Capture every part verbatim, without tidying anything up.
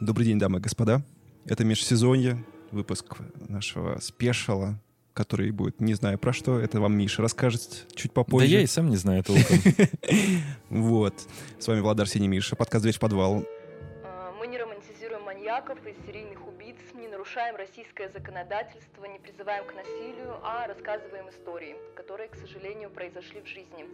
Добрый день, дамы и господа. Это межсезонье, выпуск нашего спешала, который будет не знаю про что. Это вам Миша расскажет чуть попозже. Да я и сам не знаю толком. Вот. С вами Влад, Арсений, Миша. Подкаст «Дверь в подвал». Мы не романтизируем маньяков и серийных убийц, не нарушаем российское законодательство, не призываем к насилию, а рассказываем истории, которые, к сожалению, произошли в жизни.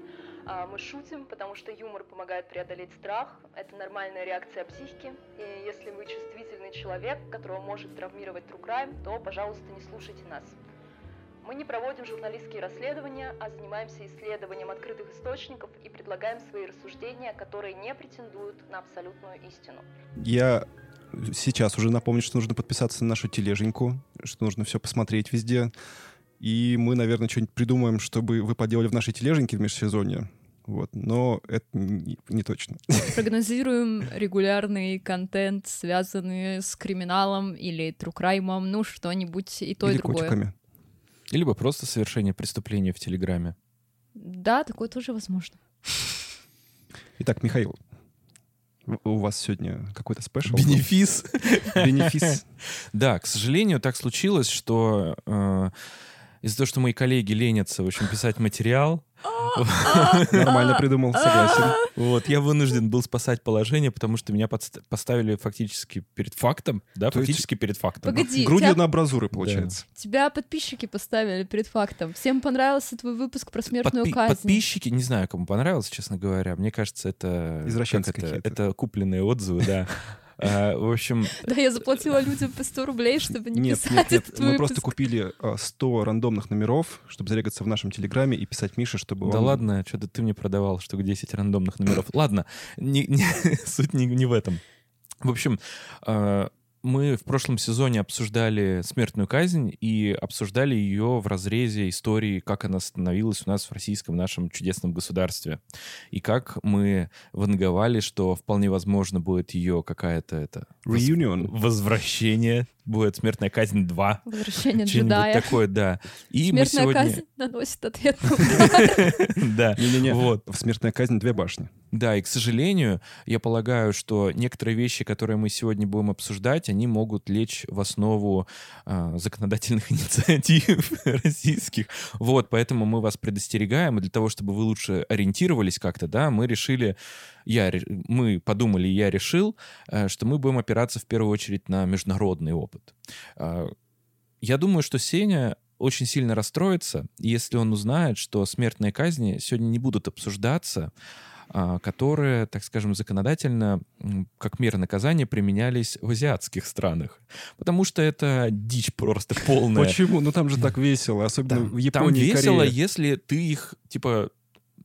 Мы шутим, потому что юмор помогает преодолеть страх. Это нормальная реакция психики. И если вы чувствительный человек, которого может травмировать true crime, то, пожалуйста, не слушайте нас. Мы не проводим журналистские расследования, а занимаемся исследованием открытых источников и предлагаем свои рассуждения, которые не претендуют на абсолютную истину. Я сейчас уже напомню, что нужно подписаться на нашу тележеньку, что нужно все посмотреть везде. И мы, наверное, что-нибудь придумаем, чтобы вы поделали в нашей тележеньке в межсезонье. Вот. Но это не, не точно. Прогнозируем регулярный контент, связанный с криминалом или true crime, ну что-нибудь и то, или и другое. Котиками. Или бы просто совершение преступления в Телеграме. Да, такое тоже возможно. Итак, Михаил, у вас сегодня какой-то спешл? Бенефис. Бенефис. Да, к сожалению, так случилось, что из-за того, что мои коллеги ленятся, в общем, писать материал. Нормально придумал, согласен. Вот, я вынужден был спасать положение, потому что меня поставили фактически перед фактом. Да, фактически перед фактом. Грудью на абразуры, получается. Тебя подписчики поставили перед фактом. Всем понравился твой выпуск про смертную казнь. Подписчики, не знаю, кому понравилось, честно говоря. Мне кажется, это... Извращенцы какие-то. Это купленные отзывы, да. А, в общем... Да, я заплатила людям по сто рублей, чтобы не нет, писать нет, нет. этот мы выпуск. Просто купили сто рандомных номеров, чтобы зарегаться в нашем Телеграме и писать Мише, чтобы... Да он... ладно, что-то ты мне продавал штук десять рандомных номеров. Ладно, не, не, суть не, не в этом. В общем, мы в прошлом сезоне обсуждали смертную казнь и обсуждали ее в разрезе истории, как она становилась у нас в российском нашем чудесном государстве. И как мы ванговали, что вполне возможно будет ее какая-то... это Reunion. Возвращение. Будет смертная казнь два. Возвращение джедая. Что-нибудь такое, да. И смертная мы сегодня... казнь наносит ответный удар. Да. Не-не-не, вот. Смертная казнь две башни. Да, и, к сожалению, я полагаю, что некоторые вещи, которые мы сегодня будем обсуждать, они могут лечь в основу э, законодательных инициатив российских. Вот, поэтому мы вас предостерегаем. И для того, чтобы вы лучше ориентировались как-то, да, мы решили, я, мы подумали, я решил, э, что мы будем опираться в первую очередь на международный опыт. Э, я думаю, что Сеня... очень сильно расстроится, если он узнает, что смертные казни сегодня не будут обсуждаться, которые, так скажем, законодательно, как меры наказания, применялись в азиатских странах. Потому что это дичь просто полная. Почему? Ну там же так весело, особенно там, в Японии и Корее. Там весело, если ты их, типа...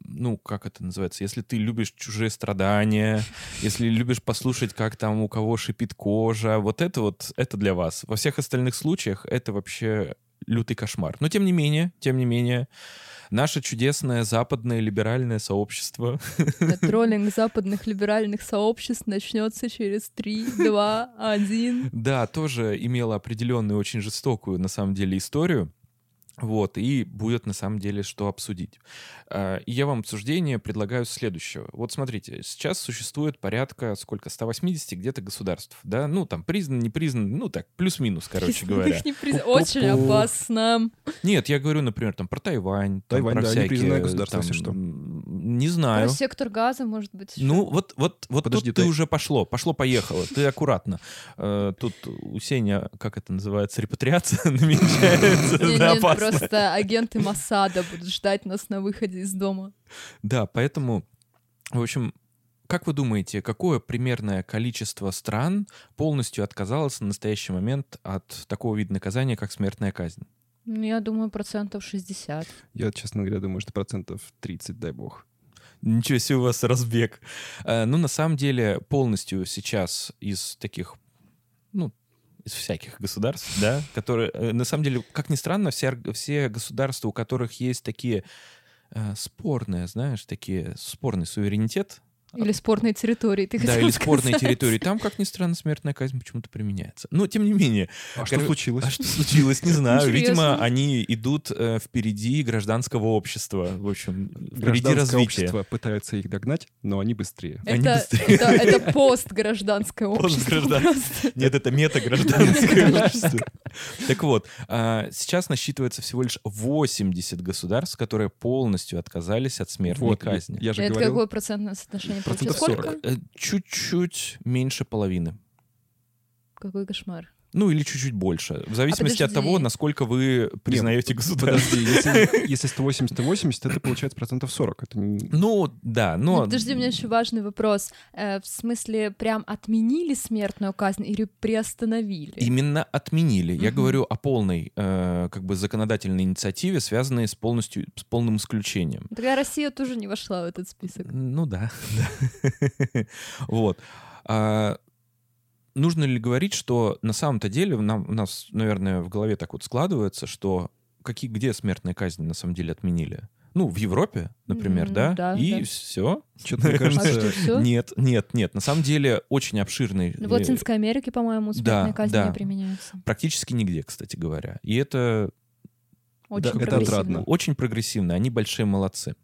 ну, как это называется, если ты любишь чужие страдания, если любишь послушать, как там у кого шипит кожа, вот это вот, это для вас. Во всех остальных случаях это вообще лютый кошмар. Но тем не менее, тем не менее, наше чудесное западное либеральное сообщество... Троллинг западных либеральных сообществ начнется через три, два, один. Да, тоже имело определенную, очень жестокую, на самом деле, историю. Вот, и будет на самом деле что обсудить. Я вам обсуждение предлагаю следующего. Вот смотрите, сейчас существует порядка, сколько, сто восемьдесят где-то государств, да? Ну, там, признан, не признан, ну, так, плюс-минус, короче говоря. Очень опасно. Нет, я говорю, например, там, про Тайвань, про всякие... непризнанное государство, если что. Не знаю. Про сектор газа, может быть. Ну, вот тут ты уже пошло, пошло-поехало, ты аккуратно. Тут у Сеня, как это называется, репатриация намечается, да, опасно. Просто агенты Моссада будут ждать нас на выходе из дома. Да, поэтому, в общем, как вы думаете, какое примерное количество стран полностью отказалось на настоящий момент от такого вида наказания, как смертная казнь? Я думаю, процентов шестьдесят. Я, честно говоря, думаю, что процентов тридцать, дай бог. Ничего себе у вас разбег. Ну, на самом деле, полностью сейчас из таких, ну, из всяких государств, да, которые, на самом деле, как ни странно, все, все государства, у которых есть такие э, спорные, знаешь, такие спорный суверенитет, Или спорной территории. Ты да, или сказать. спорной территории. Там, как ни странно, смертная казнь почему-то применяется. Но, тем не менее... А что случилось? А что случилось, не знаю. Видимо, они идут впереди гражданского общества. В общем, впереди развития. Общество пытаются их догнать, но они быстрее. Это постгражданское общество. Нет, это метагражданское общество. Так вот, сейчас насчитывается всего лишь восемьдесят государств, которые полностью отказались от смертной казни. Это какое процентное соотношение? Процентов сколько? Чуть-чуть меньше половины. Какой кошмар. Ну, или чуть-чуть больше. В зависимости а от того, насколько вы признаете Нет, государство. Подожди, если, если сто восемьдесят и восемьдесят, это получается процентов сорок. Это не... Ну, да, но... Ну, подожди, у меня еще важный вопрос. Э, в смысле, прям отменили смертную казнь или приостановили? Именно отменили. Я угу. говорю о полной э, как бы законодательной инициативе, связанной с, полностью, с полным исключением. Тогда Россия тоже не вошла в этот список. Ну, да. Вот. Нужно ли говорить, что на самом-то деле нам, у нас, наверное, в голове так вот складывается, что какие, где смертные казни на самом деле отменили? Ну, в Европе, например, mm-hmm, да? да? И да. все. Что-то, мне кажется... А что, все? Нет, нет, нет. На самом деле очень обширный... В Латинской Америке, по-моему, смертные да, казни да. не применяются. Практически нигде, кстати говоря. И это... Очень, да, прогрессивно. Это очень прогрессивно, они большие молодцы.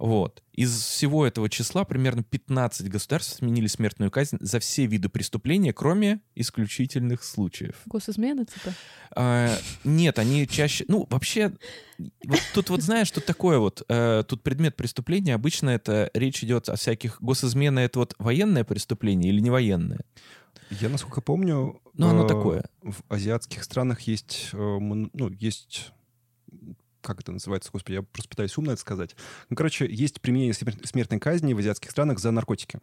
Вот. Из всего этого числа примерно пятнадцать государств сменили смертную казнь за все виды преступления, кроме исключительных случаев. Госизмены типа? А, нет, они чаще... Ну, вообще, вот тут вот знаешь, тут такое вот... А, тут предмет преступления, обычно это речь идет о всяких... Госизмена — это вот военное преступление или не военное? Я, насколько помню... Ну, оно э- такое. В азиатских странах есть... Э- ну, есть... Как это называется, господи, я просто пытаюсь умно это сказать. Ну, короче, есть применение смертной казни в азиатских странах за наркотики.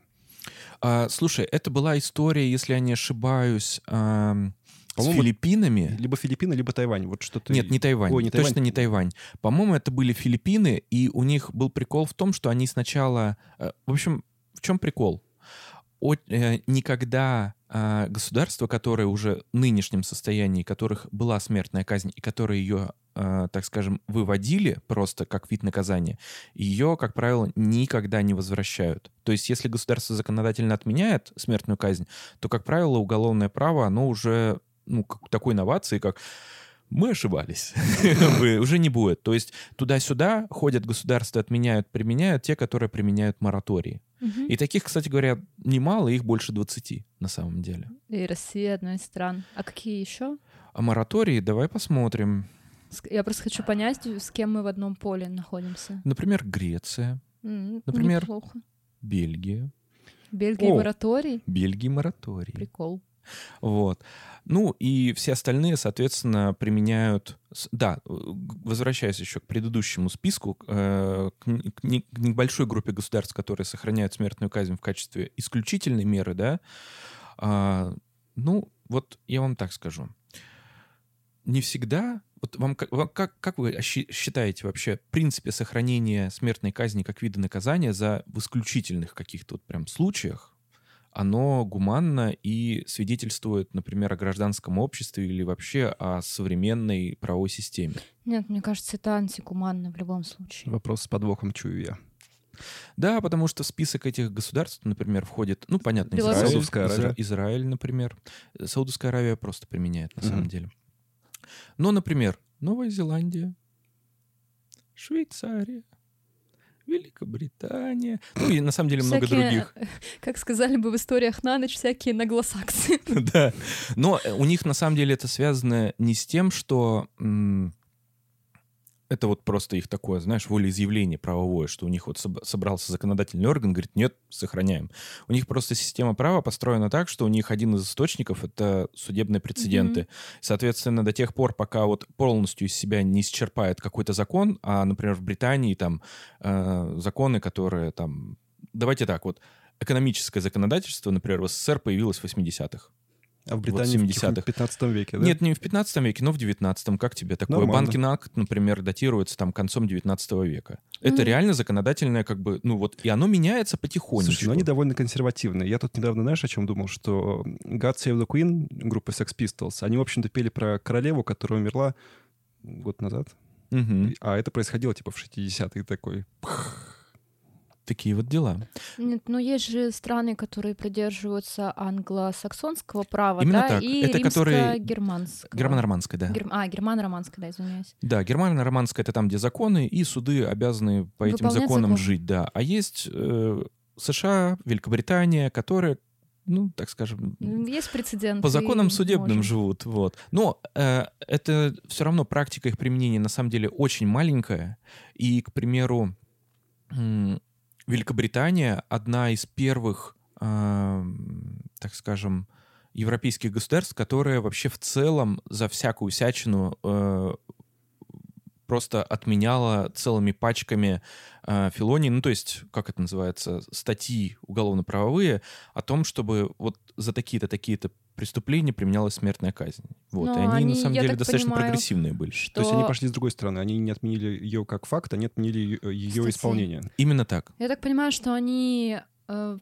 А, слушай, это была история, если я не ошибаюсь, а, с Филиппинами. Либо Филиппины, либо Тайвань. Вот что-то... Нет, не Тайвань. Ой, не Тайвань. Точно не Тайвань. По-моему, это были Филиппины, и у них был прикол в том, что они сначала... В общем, в чем прикол? О, э, никогда э, государства, которые уже в нынешнем состоянии, которых была смертная казнь и которые ее, э, так скажем, выводили просто как вид наказания, ее, как правило, никогда не возвращают. То есть если государство законодательно отменяет смертную казнь, то, как правило, уголовное право, оно уже ну, как, такой новации, как... Мы ошибались. Уже не будет. То есть туда-сюда ходят государства, отменяют, применяют те, которые применяют моратории. Угу. И таких, кстати говоря, немало, их больше двадцати на самом деле. И Россия одна из стран. А какие еще? А моратории давай посмотрим. Я просто хочу понять, с кем мы в одном поле находимся. Например, Греция. М-м, Например, неплохо. Бельгия. Бельгия О, мораторий? Бельгия мораторий. Прикол. Вот. Ну и все остальные, соответственно, применяют... Да, возвращаясь еще к предыдущему списку, к небольшой группе государств, которые сохраняют смертную казнь в качестве исключительной меры, да, ну вот я вам так скажу. Не всегда... Вот вам, как, как вы считаете вообще в принципе сохранение смертной казни как вида наказания за в исключительных каких-то вот прям случаях? Оно гуманно и свидетельствует, например, о гражданском обществе или вообще о современной правовой системе. Нет, мне кажется, это антигуманно в любом случае. Вопрос с подвохом чую я. Да, потому что в список этих государств, например, входит, ну, понятно, Израиль, Изра- Израиль, например. Саудовская Аравия просто применяет, на mm-hmm. самом деле. Но, например, Новая Зеландия, Швейцария, Великобритания. Ну и на самом деле всякие, много других. Как сказали бы в историях на ночь, всякие наглосаксы. Да. Но у них на самом деле это связано не с тем, что м- это вот просто их такое, знаешь, волеизъявление правовое, что у них вот соб- собрался законодательный орган, говорит, нет, сохраняем. У них просто система права построена так, что у них один из источников — это судебные прецеденты. Mm-hmm. Соответственно, до тех пор, пока вот полностью из себя не исчерпает какой-то закон, а, например, в Британии там э, законы, которые там... Давайте так, вот экономическое законодательство, например, в СССР появилось в восьмидесятых. А в Британии вот в пятнадцатом веке, да? Нет, не в пятнадцатом веке, но в девятнадцатом. Как тебе такое? Банкин акт, например, датируется там концом девятнадцатого века. Это mm-hmm. реально законодательное как бы... Ну вот, и оно меняется потихонечку. Слушай, ну они довольно консервативные. Я тут недавно, знаешь, о чем думал? Что God Save the Queen, группа Sex Pistols, они, в общем-то, пели про королеву, которая умерла год назад. Mm-hmm. А это происходило типа в шестидесятые такой... Такие вот дела. Нет, но есть же страны, которые придерживаются англосаксонского права, именно да, так. И римско-германского. Германо-романское, да. Гер... А, германо-романское, да, извиняюсь. Да, германо-романское — это там, где законы, и суды обязаны по выполнять этим законам закон. Жить, да. А есть э, США, Великобритания, которые, ну, так скажем... Есть прецеденты. По законам судебным живут, вот. Но э, это все равно практика их применения, на самом деле, очень маленькая. И, к примеру... М- Великобритания — одна из первых, э, так скажем, европейских государств, которая вообще в целом за всякую всячину э, просто отменяла целыми пачками э, фелоний, ну то есть, как это называется, статьи уголовно-правовые о том, чтобы вот за такие-то, такие-то преступления применялась смертная казнь. Вот. Но и они, они, на самом деле, достаточно понимаю, прогрессивные были. Что... То есть они пошли с другой стороны. Они не отменили ее как факт, они отменили ее Кстати, исполнение. Именно так. Я так понимаю, что они э,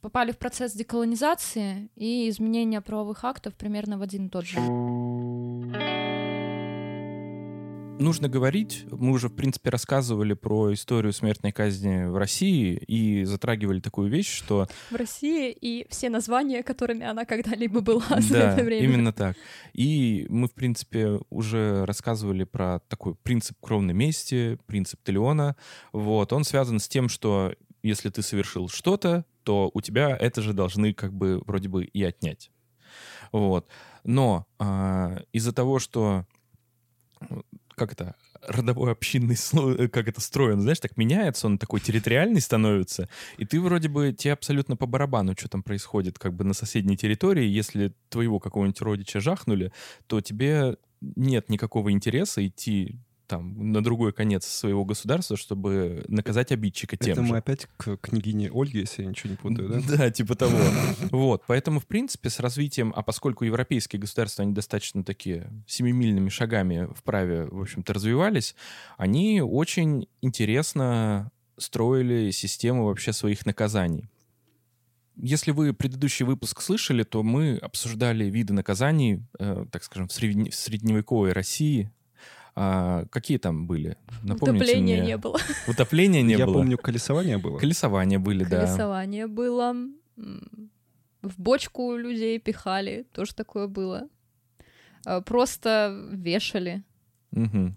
попали в процесс деколонизации и изменения правовых актов примерно в один и тот же. Нужно говорить, мы уже, в принципе, рассказывали про историю смертной казни в России и затрагивали такую вещь, что... В России и все названия, которыми она когда-либо была за это время. Да, именно так. И мы, в принципе, уже рассказывали про такой принцип кровной мести, принцип Телиона. Вот. Он связан с тем, что если ты совершил что-то, то у тебя это же должны как бы вроде бы и отнять. Вот. Но а, из-за того, что... как это, родовой общинный слой, как это строен, знаешь, так меняется, он такой территориальный становится, и ты вроде бы, тебе абсолютно по барабану, что там происходит как бы на соседней территории, если твоего какого-нибудь родича жахнули, то тебе нет никакого интереса идти там на другой конец своего государства, чтобы наказать обидчика тем же. Это мы опять к княгине Ольге, если я ничего не путаю, да? Да, типа того. Вот, поэтому, в принципе, с развитием, а поскольку европейские государства, они достаточно такие семимильными шагами вправе, в общем-то, развивались, они очень интересно строили систему вообще своих наказаний. Если вы предыдущий выпуск слышали, то мы обсуждали виды наказаний, э, так скажем, в, средне- в средневековой России. А какие там были? Напомните Утопления мне. не было. Утопления не Я было. Я помню, колесование было. Колесование были, колесование да. Колесование было. В бочку людей пихали. Тоже такое было. Просто вешали. Угу.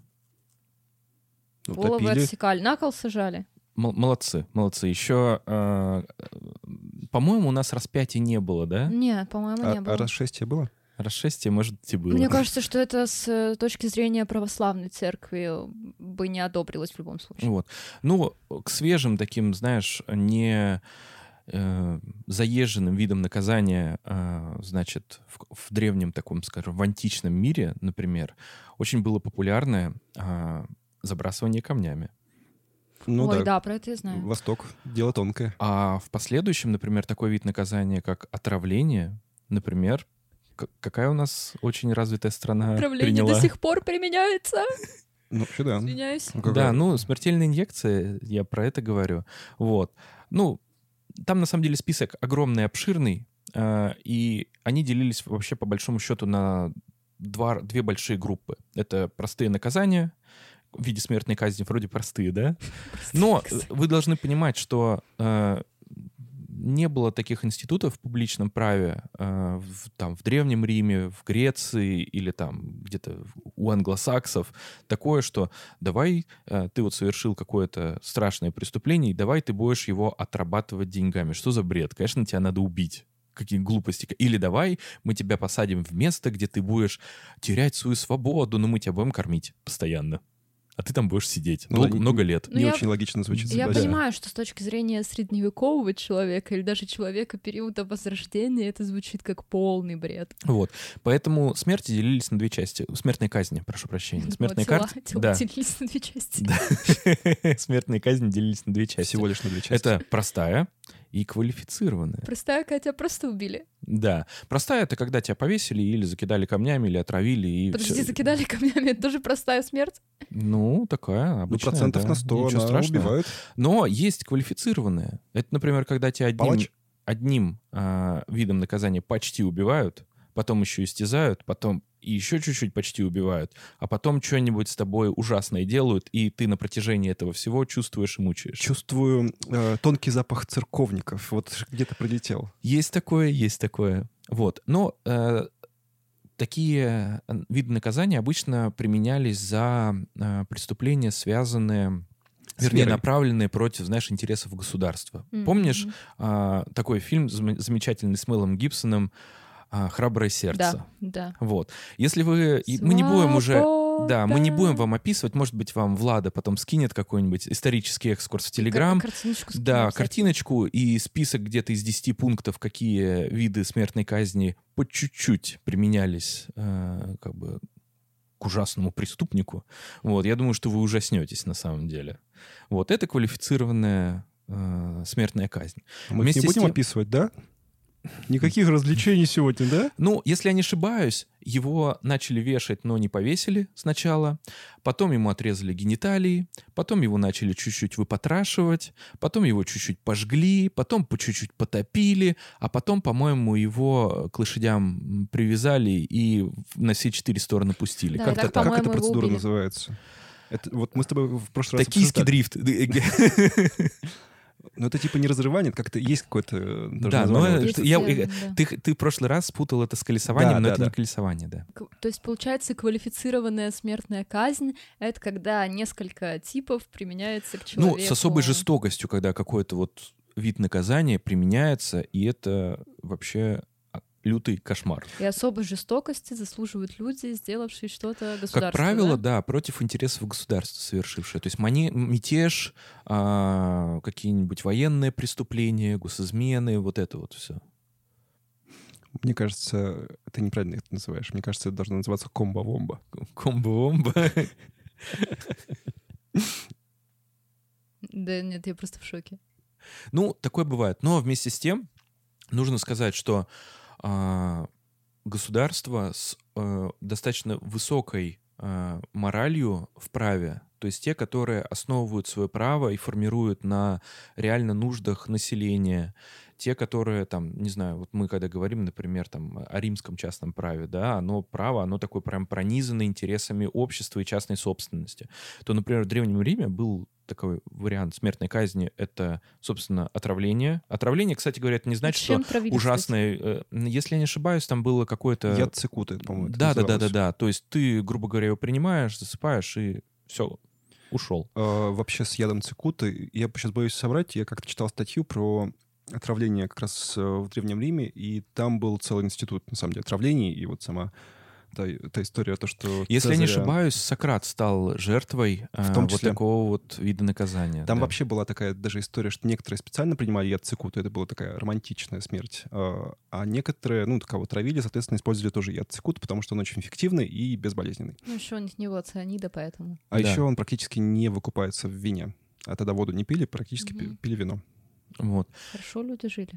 Головы Утопили. Отсекали. На кол сажали. Молодцы, молодцы. Еще, э, по-моему, у нас распятия не было, да? Нет, по-моему, а, не было. А расшествие было? Расшествие, может, и было. Мне кажется, что это с точки зрения православной церкви бы не одобрилось в любом случае. Вот. Ну, к свежим таким, знаешь, не э, заезженным видам наказания, э, значит, в, в древнем таком, скажем, в античном мире, например, очень было популярное э, забрасывание камнями. Ну, Ой, да. да, про это я знаю. Восток, дело тонкое. А в последующем, например, такой вид наказания, как отравление, например, какая у нас очень развитая страна Отравление приняла... Отравление до сих пор применяется. Ну, вообще, да. Извиняюсь. Да, ну, смертельные инъекции, я про это говорю. Вот. Ну, там, на самом деле, список огромный, обширный, и они делились вообще, по большому счету, на два, две большие группы. Это простые наказания в виде смертной казни, вроде простые, да? Но вы должны понимать, что... не было таких институтов в публичном праве э, в, там, в Древнем Риме, в Греции или там где-то у англосаксов такое, что давай э, ты вот совершил какое-то страшное преступление, и давай ты будешь его отрабатывать деньгами. Что за бред? Конечно, тебя надо убить. Какие глупости. Или давай мы тебя посадим в место, где ты будешь терять свою свободу, но мы тебя будем кормить постоянно. А ты там будешь сидеть ну, долго, не, много лет. Ну, не я, очень логично звучит. Я да. понимаю, что с точки зрения средневекового человека или даже человека периода Возрождения это звучит как полный бред. Вот. Поэтому смерти делились на две части. Смертные казни, прошу прощения. Смертные вот, казни кар... да. делились на две части. Смертные казни делились на две части. Всего лишь на две части. Это простая и квалифицированная. Простая, когда тебя просто убили. Да. Простая — это когда тебя повесили или закидали камнями, или отравили. И Подожди, все. Закидали камнями — это тоже простая смерть? Ну, такая обычная. Ну, процентов да. на сто ничего страшного. Убивают. Но есть квалифицированная. Это, например, когда тебя одним, одним а, видом наказания почти убивают, потом еще истязают, потом и еще чуть-чуть почти убивают, а потом что-нибудь с тобой ужасное делают, и ты на протяжении этого всего чувствуешь и мучаешь. Чувствую э, тонкий запах церковников, вот где-то прилетел. Есть такое, есть такое. Вот, но... Э, Такие виды наказания обычно применялись за э, преступления, связанные, вернее, направленные против, знаешь, интересов государства. Mm-hmm. Помнишь э, такой фильм зам- замечательный с Мэлом Гибсоном э, «Храброе сердце»? Да, да. Вот. Если вы... Свобода. Мы не будем уже... Да, мы не будем вам описывать. Может быть, вам Влада потом скинет какой-нибудь исторический экскурс в Telegram. Картиночку скинет, да, кстати. Картиночку и список где-то из десяти пунктов, какие виды смертной казни по чуть-чуть применялись э, как бы к ужасному преступнику. Вот, я думаю, что вы ужаснетесь на самом деле. Вот, это квалифицированная э, смертная казнь. Мы Вместе не будем тем... описывать, да? Никаких развлечений сегодня, да? Ну, если я не ошибаюсь, его начали вешать, но не повесили сначала. Потом ему отрезали гениталии. Потом его начали чуть-чуть выпотрошивать. Потом его чуть-чуть пожгли. Потом по чуть-чуть потопили. А потом, по-моему, его к лошадям привязали и на все четыре стороны пустили. Да, как так, так? Как эта процедура называется? Это, вот мы с тобой в прошлый раз обсуждали. Токийский дрифт. Ну, это типа не разрывание, это как-то есть какое-то... Да, но это, я, я, да. Ты, ты в прошлый раз спутал это с колесованием, да, но да, это да. не колесование, да. К- то есть, получается, квалифицированная смертная казнь — это когда несколько типов применяется к человеку. Ну, с особой жестокостью, когда какой-то вот вид наказания применяется, и это вообще... лютый кошмар. И особой жестокости заслуживают люди, сделавшие что-то государству. Как правило, да, да против интересов государства совершившие. То есть мани- мятеж, а, какие-нибудь военные преступления, госизмены, вот это вот все. Мне кажется, ты неправильно это называешь. Мне кажется, это должно называться комбо-вомба. Комбо-вомба? Да нет, я просто в шоке. Ну, такое бывает. Но вместе с тем нужно сказать, что государство с э, достаточно высокой э, моралью в праве, то есть те, которые основывают свое право и формируют на реально нуждах населения, те, которые, там, не знаю, вот мы когда говорим, например, там, о римском частном праве, да, оно право, оно такое прям пронизано интересами общества и частной собственности, то, например, в Древнем Риме был такой вариант смертной казни — это, собственно, отравление. Отравление, кстати говоря, это не значит, что ужасное... Если я не ошибаюсь, там было какое-то... Яд цикуты, по-моему, это называлось. Да-да-да-да. То есть ты, грубо говоря, его принимаешь, засыпаешь, и все, ушел. А, вообще с ядом цикуты, я сейчас боюсь соврать, я как-то читал статью про отравление как раз в Древнем Риме, и там был целый институт, на самом деле, отравлений, и вот сама... Та, та история, то, что... Если Цезаря... я не ошибаюсь, Сократ стал жертвой в том числе... вот такого вот вида наказания. Там да. вообще была такая даже история, что некоторые специально принимали яд цикуты, это была такая романтичная смерть, а некоторые, ну, кого травили, соответственно, использовали тоже яд цикуты, потому что он очень эффективный и безболезненный. Ну, еще у них не было цианида, поэтому... А да. еще он практически не выкупается в вине. А тогда воду не пили, практически угу. пили вино. Вот. Хорошо люди жили.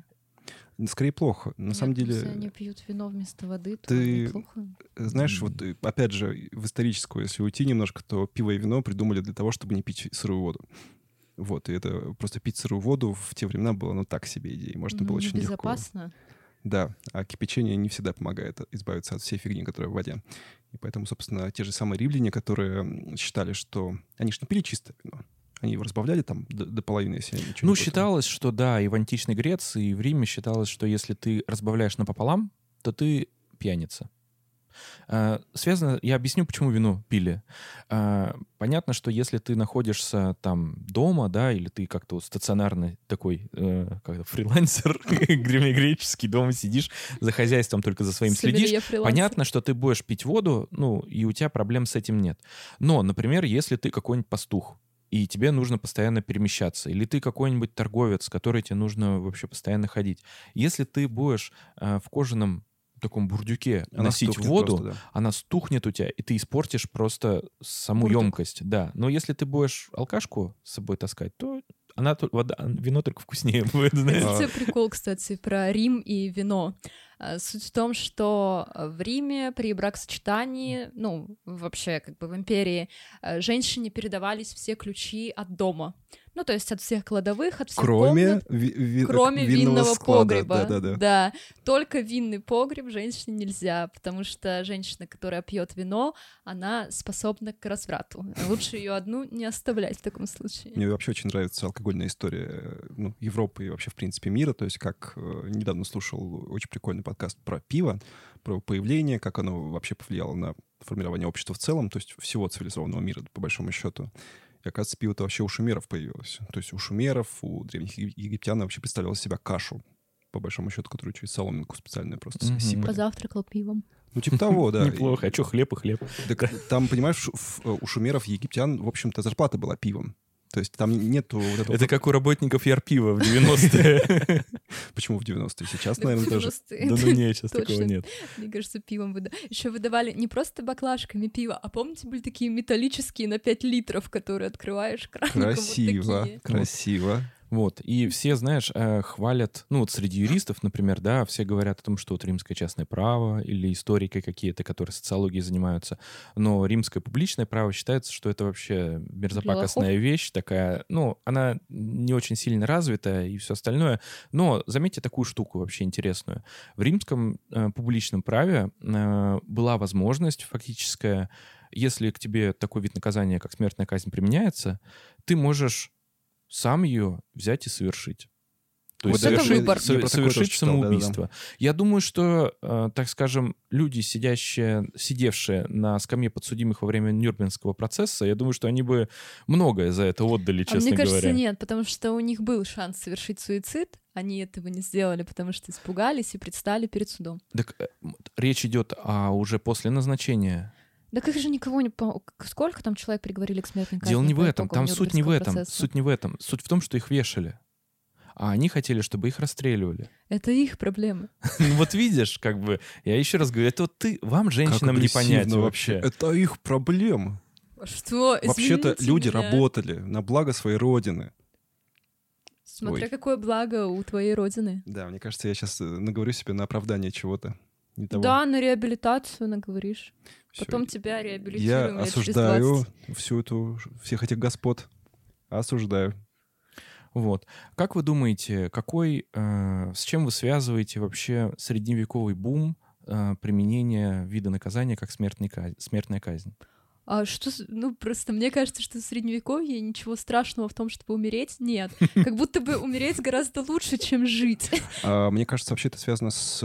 Скорее плохо. На Нет, самом деле... Если они пьют вино вместо воды, то ты... плохо. Знаешь, вот опять же, в историческую, если уйти немножко, то пиво и вино придумали для того, чтобы не пить сырую воду. Вот, и это просто пить сырую воду в те времена было, ну, так себе идеей. Можно ну, было очень легко. Безопасно. Да, а кипячение не всегда помогает избавиться от всей фигни, которая в воде. И поэтому, собственно, те же самые римляне, которые считали, что... Они же не пили чистое вино. Они его разбавляли там до, до половины, если я ничего не помню. Ну, считалось, что да, и в античной Греции, и в Риме считалось, что если ты разбавляешь напополам, то ты пьяница. А, связано, я объясню, почему вино пили. А, понятно, что если ты находишься там дома, да, или ты как-то стационарный такой э, как-то фрилансер древнегреческий, дома сидишь, за хозяйством только за своим следишь, понятно, что ты будешь пить воду, ну, и у тебя проблем с этим нет. Но, например, если ты какой-нибудь пастух, и тебе нужно постоянно перемещаться. Или ты какой-нибудь торговец, который тебе нужно вообще постоянно ходить. Если ты будешь э, в кожаном таком бурдюке она носить воду, просто, да. она стухнет у тебя, и ты испортишь просто саму Бурдюк. емкость. Да. Но если ты будешь алкашку с собой таскать, то она, вода, вино только вкуснее будет. Это прикол, кстати, про Рим и вино. Суть в том, что в Риме при бракосочетании, ну, вообще как бы в империи, женщине передавались все ключи от дома. Ну, то есть от всех кладовых, от всех кроме комнат, ви- ви- кроме винного, винного склада, погреба. Да-да-да. Да, только винный погреб женщине нельзя, потому что женщина, которая пьет вино, она способна к разврату. Лучше ее одну не оставлять в таком случае. Мне вообще очень нравится алкогольная история, ну, Европы и вообще, в принципе, мира. То есть как недавно слушал очень прикольный подкаст про пиво, про его появление, как оно вообще повлияло на формирование общества в целом, то есть всего цивилизованного мира, по большому счету. И, оказывается, пиво-то вообще у шумеров появилось. То есть у шумеров, у древних египтян вообще представляла себя кашу, по большому счету, которую через соломинку специальную просто mm-hmm. сипали. Позавтракал пивом. Ну, типа того, да. Неплохо. А что, хлеб и хлеб? Так там, понимаешь, у шумеров, египтян, в общем-то, зарплата была пивом. То есть там нету... Вот этого... Это как у работников Ярпива в девяностые. Почему в девяностые? Сейчас, наверное, тоже. Да ну нет, сейчас такого нет. Мне кажется, пивом выдавали. Еще выдавали не просто баклажками пиво, а помните, были такие металлические на пять литров, которые открываешь краником. Красиво, красиво. Вот, и все, знаешь, хвалят, ну вот среди юристов, например, да, все говорят о том, что вот римское частное право или историки какие-то, которые социологией занимаются, но римское публичное право считается, что это вообще мерзопакостная вещь такая, ну, она не очень сильно развита и все остальное, но заметьте такую штуку вообще интересную. В римском э, публичном праве э, была возможность фактическая, если к тебе такой вид наказания, как смертная казнь, применяется, ты можешь сам ее взять и совершить. То вот есть это совершить, выбор. Со- совершить самоубийство. Да, да, да. Я думаю, что, э, так скажем, люди, сидящие, сидевшие на скамье подсудимых во время Нюрнбергского процесса, я думаю, что они бы многое за это отдали, честно говоря. А мне кажется, говоря. Нет, потому что у них был шанс совершить суицид, они этого не сделали, потому что испугались и предстали перед судом. Так э, речь идет о уже после назначения... Да как же никого не... Сколько там человек приговорили к смертной казни? Дело не в этом, там суть не в этом, суть не в этом. Суть в том, что их вешали. А они хотели, чтобы их расстреливали. Это их проблемы. Вот видишь, как бы, я еще раз говорю, это вот ты, вам, женщинам, не понять вообще. Это их проблемы. Что? Вообще-то люди работали на благо своей родины. Смотря Ой. какое благо у твоей родины. Да, мне кажется, я сейчас наговорю себе на оправдание чего-то. Да, на реабилитацию наговоришь. Все. Потом тебя реабилитируем. Я осуждаю всю эту, всех этих господ. Осуждаю. Вот. Как вы думаете, какой, э, с чем вы связываете вообще средневековый бум э, применения вида наказания как смертный, смертная казнь? А что, ну, просто мне кажется, что в средневековье ничего страшного в том, чтобы умереть, нет. Как будто бы умереть гораздо лучше, чем жить. Мне кажется, вообще это связано с...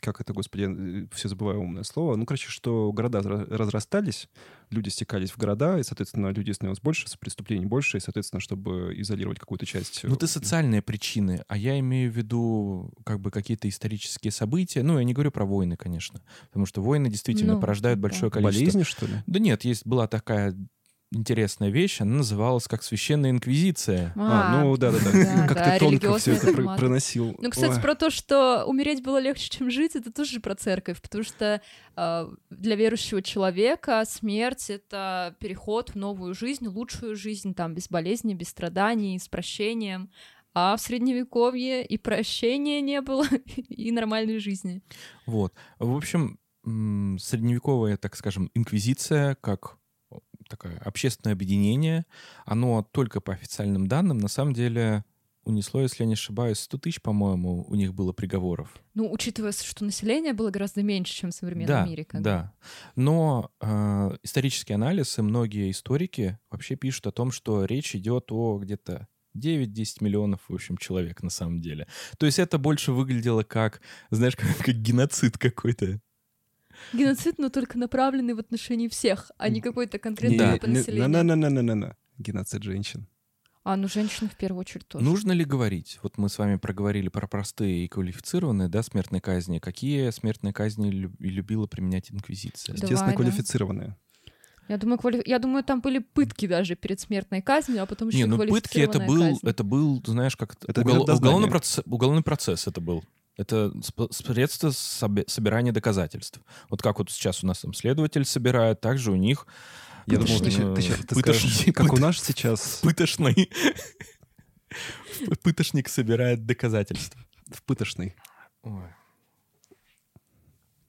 Как это, господи, все забываю умное слово. Ну, короче, что города разрастались, люди стекались в города, и, соответственно, людей становилось больше, преступлений больше, и, соответственно, чтобы изолировать какую-то часть... Ну, это социальные причины, а я имею в виду как бы какие-то исторические события. Ну, я не говорю про войны, конечно, потому что войны действительно ну, порождают большое да. количество... Болезни, что ли? Да нет, есть была такая... интересная вещь, она называлась как «Священная инквизиция». А, а ну да-да-да, как ты тонко все это проносил. Ну, кстати, про то, что умереть было легче, чем жить, это тоже про церковь, потому что для верующего человека смерть — это переход в новую жизнь, лучшую жизнь, там, без болезни, без страданий, с прощением. А в Средневековье и прощения не было, и нормальной жизни. Вот. В общем, средневековая, так скажем, инквизиция, как... такое общественное объединение, оно только по официальным данным, на самом деле, унесло, если я не ошибаюсь, сто тысяч, по-моему, у них было приговоров. Ну, учитывая, что население было гораздо меньше, чем в современном да, мире. Как да, бы. Но э, исторический анализ и многие историки вообще пишут о том, что речь идет о где-то девять-десять миллионов, в общем, человек на самом деле. То есть это больше выглядело как, знаешь, как, как геноцид какой-то. Геноцид, но только направленный в отношении всех, а не какой-то конкретной да. группы населения. На-на-на-на-на-на. Геноцид женщин. А, ну женщин в первую очередь тоже. Нужно ли говорить? Вот мы с вами проговорили про простые и квалифицированные, да, смертные казни. Какие смертные казни любила применять инквизиция? Естественно, Давай, квалифицированные. Да. Я думаю, квали... Я думаю, там были пытки даже перед смертной казнью, а потом еще Не, ну пытки это был, казнь. это был, знаешь, как это угол... уголовный, процесс, уголовный процесс это был. Это средство собирания доказательств. Вот как вот сейчас у нас там следователь собирает, также у них... Я думал, ты сейчас пытошник, как у нас сейчас... Пытошный. Пытошник собирает доказательства. В пытошный. Ой.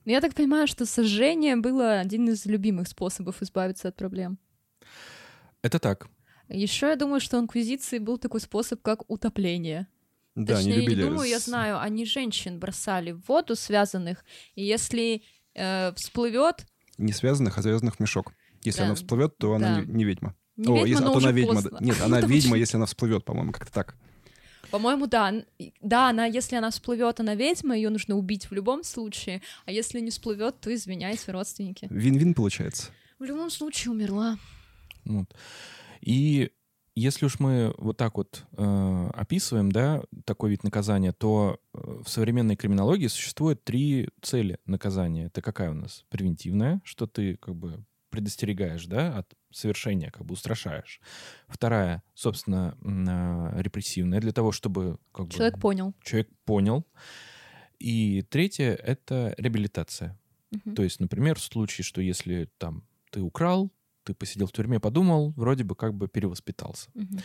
Но я так понимаю, что сожжение было один из любимых способов избавиться от проблем. Это так. Еще я думаю, что в инквизиции был такой способ, как утопление. Да, точнее, не любили. Я не думаю, я знаю, они женщин бросали в воду связанных, и если э, всплывет... Не связанных, а завязанных в мешок. Если да. она всплывет, то она да. не, не ведьма. Не О, ведьма, если, но а то она ведьма. Поздно. Нет, она ведьма, если она всплывет, по-моему, как-то так. По-моему, да. Да, она, если она всплывет, она ведьма, ее нужно убить в любом случае, а если не всплывет, то извиняйте, родственники. Вин-вин получается. В любом случае умерла. Вот. И если уж мы вот так вот э, описываем, да, такой вид наказания, то в современной криминологии существует три цели наказания. Это какая у нас? Превентивная, что ты как бы предостерегаешь, да, от совершения, как бы устрашаешь. Вторая, собственно, э, репрессивная, для того, чтобы... Как человек бы, понял. Человек понял. И третья — это реабилитация. Угу. То есть, например, в случае, что если там ты украл, ты посидел в тюрьме, подумал, вроде бы как бы перевоспитался. Угу.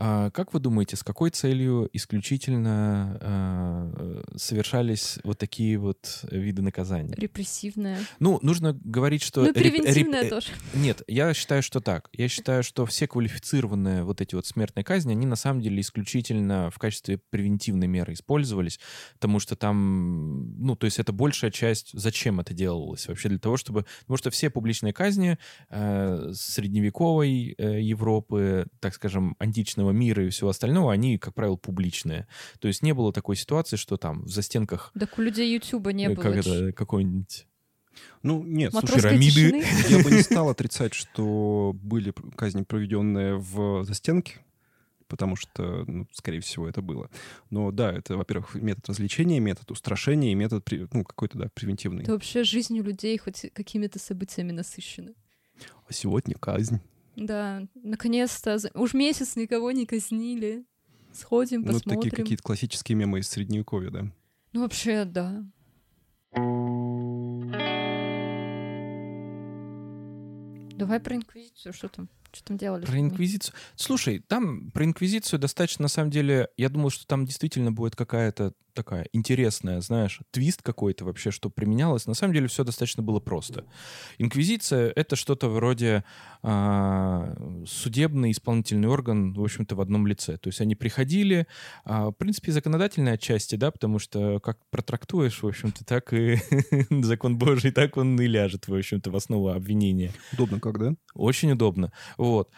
А, как вы думаете, с какой целью исключительно а, совершались вот такие вот виды наказания? Репрессивное. Ну, нужно говорить, что... Ну, превентивное реп... тоже. Нет, я считаю, что так. Я считаю, что все квалифицированные вот эти вот смертные казни, они на самом деле исключительно в качестве превентивной меры использовались, потому что там, ну, то есть это большая часть, зачем это делалось вообще, для того, чтобы... Потому что все публичные казни э, средневековой э, Европы, так скажем, античного мира и всего остального, они, как правило, публичные. То есть не было такой ситуации, что там в застенках... Так у людей Ютуба не было. Как это, какой-нибудь... Ну, нет, слушай, пирамиды. Я бы не стал отрицать, что были казни, проведенные в застенке, потому что, ну, скорее всего, это было. Но да, это, во-первых, метод развлечения, метод устрашения и метод, ну, какой-то, да, превентивный. Это вообще жизнью людей хоть какими-то событиями насыщена. А сегодня казнь. Да, наконец-то. Уж месяц никого не казнили. Сходим, ну, посмотрим. Ну, такие какие-то классические мемы из Средневековья, да? Ну, вообще, да. Давай про инквизицию. Что там? Что там делали? Про инквизицию? Слушай, там про инквизицию достаточно, на самом деле, я думал, что там действительно будет какая-то такая интересная, знаешь, твист какой-то вообще, что применялось. На самом деле все достаточно было просто. Инквизиция — это что-то вроде а, судебный исполнительный орган, в общем-то, в одном лице. То есть они приходили, а, в принципе, законодательной отчасти, да, потому что как протрактуешь, в общем-то, так и закон Божий, так он и ляжет, в общем-то, в основу обвинения. Удобно как, да? Очень удобно. Вот.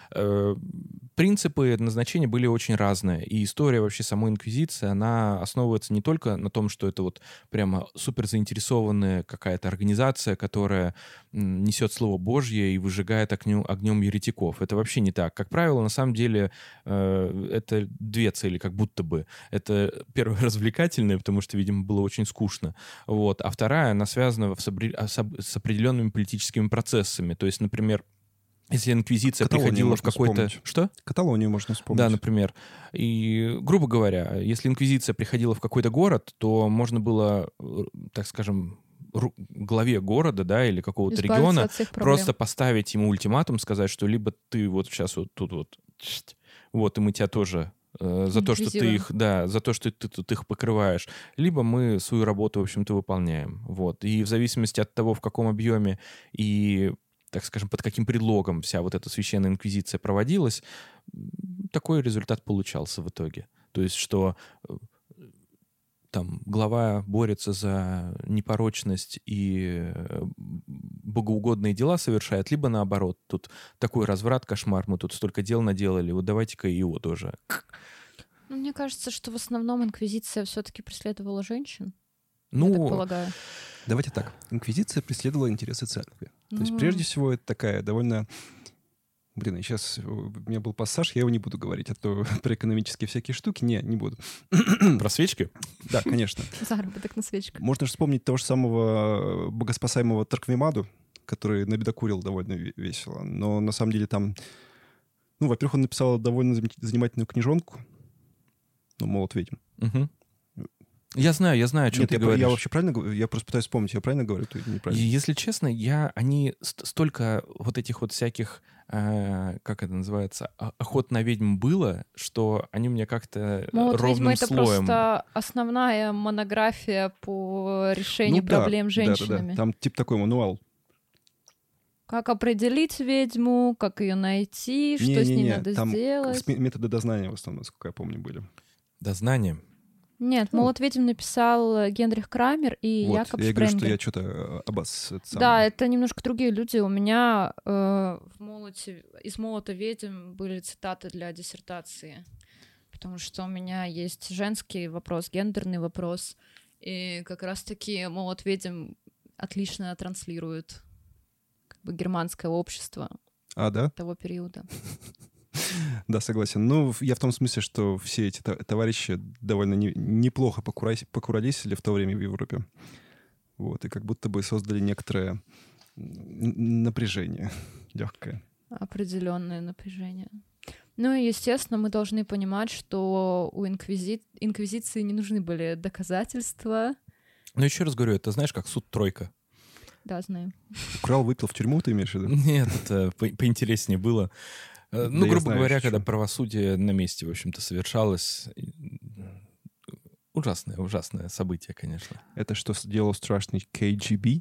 Принципы назначения были очень разные. И история вообще самой инквизиции, она основывается не только на том, что это вот прямо супер заинтересованная какая-то организация, которая несет слово Божье и выжигает огню, огнем еретиков. Это вообще не так. Как правило, на самом деле, это две цели, как будто бы. Это первая развлекательная, потому что, видимо, было очень скучно. Вот. А вторая, она связана с определенными политическими процессами. То есть, например, если инквизиция Каталонию приходила в какой-то... Вспомнить. Что? Каталонию можно вспомнить. Да, например. И, грубо говоря, если инквизиция приходила в какой-то город, то можно было, так скажем, главе города, да, или какого-то избавиться региона просто поставить ему ультиматум, сказать, что либо ты вот сейчас вот тут вот... Вот, и мы тебя тоже... за то, что ты их, да, за то, что ты тут их покрываешь, либо мы свою работу, в общем-то, выполняем. Вот. И в зависимости от того, в каком объеме и, так скажем, под каким предлогом вся вот эта священная инквизиция проводилась, такой результат получался в итоге. То есть, что там глава борется за непорочность и богоугодные дела совершает, либо наоборот, тут такой разврат, кошмар, мы тут столько дел наделали, вот давайте-ка его тоже. Ну, мне кажется, что в основном инквизиция все-таки преследовала женщин. Ну, я так полагаю. Давайте так. Инквизиция преследовала интересы церкви. Ну... То есть, прежде всего, это такая довольно... Блин, сейчас у меня был пассаж, я его не буду говорить, а то про экономические всякие штуки. Не, не буду. Про свечки? Да, конечно. Заработок на свечках. Можно же вспомнить того же самого богоспасаемого Торквемаду, который набедокурил довольно весело. Но на самом деле там... Ну, во-первых, он написал довольно занимательную книжонку. Ну, «Молот ведьм». Угу. Я знаю, я знаю, о чем Нет, ты я, говоришь. Я вообще правильно говорю? Я просто пытаюсь вспомнить, я правильно говорю, ты неправильно. Если честно, я... Они столько вот этих вот всяких э, как это называется, охот на ведьм было, что они у меня как-то ну, вот, ровным ведьма, слоем. Это просто основная монография по решению ну, проблем да, с женщинами. Да, да, да. Там типа такой мануал. Как определить ведьму, как ее найти, что не, с ней не, не. надо там сделать. Методы дознания в основном, насколько я помню, были. Дознание? Нет, «Молот ведьм» написал Генрих Крамер и вот, Якоб Шпрэнгер. Я говорю, что я что-то аббас. Это самое. Да, это немножко другие люди. У меня э, в «Молоте», из «Молота ведьм» были цитаты для диссертации, потому что у меня есть женский вопрос, гендерный вопрос, и как раз-таки «Молот ведьм» отлично транслирует германское общество а, да? того периода. Да, согласен. Ну, я в том смысле, что все эти товарищи довольно не, неплохо покуролесили в то время в Европе. Вот, и как будто бы создали некоторое напряжение легкое. Определенное напряжение. Ну и, естественно, мы должны понимать, что у инквизи... инквизиции не нужны были доказательства. Ну, еще раз говорю, это знаешь, как суд тройка. Да, знаю. Украл, выпил в тюрьму, ты имеешь в виду? Нет, это по- поинтереснее было. Ну, да грубо знаю, говоря, когда правосудие на месте, в общем-то, совершалось. Ужасное, ужасное событие, конечно. Это что делал страшный ка гэ бэ?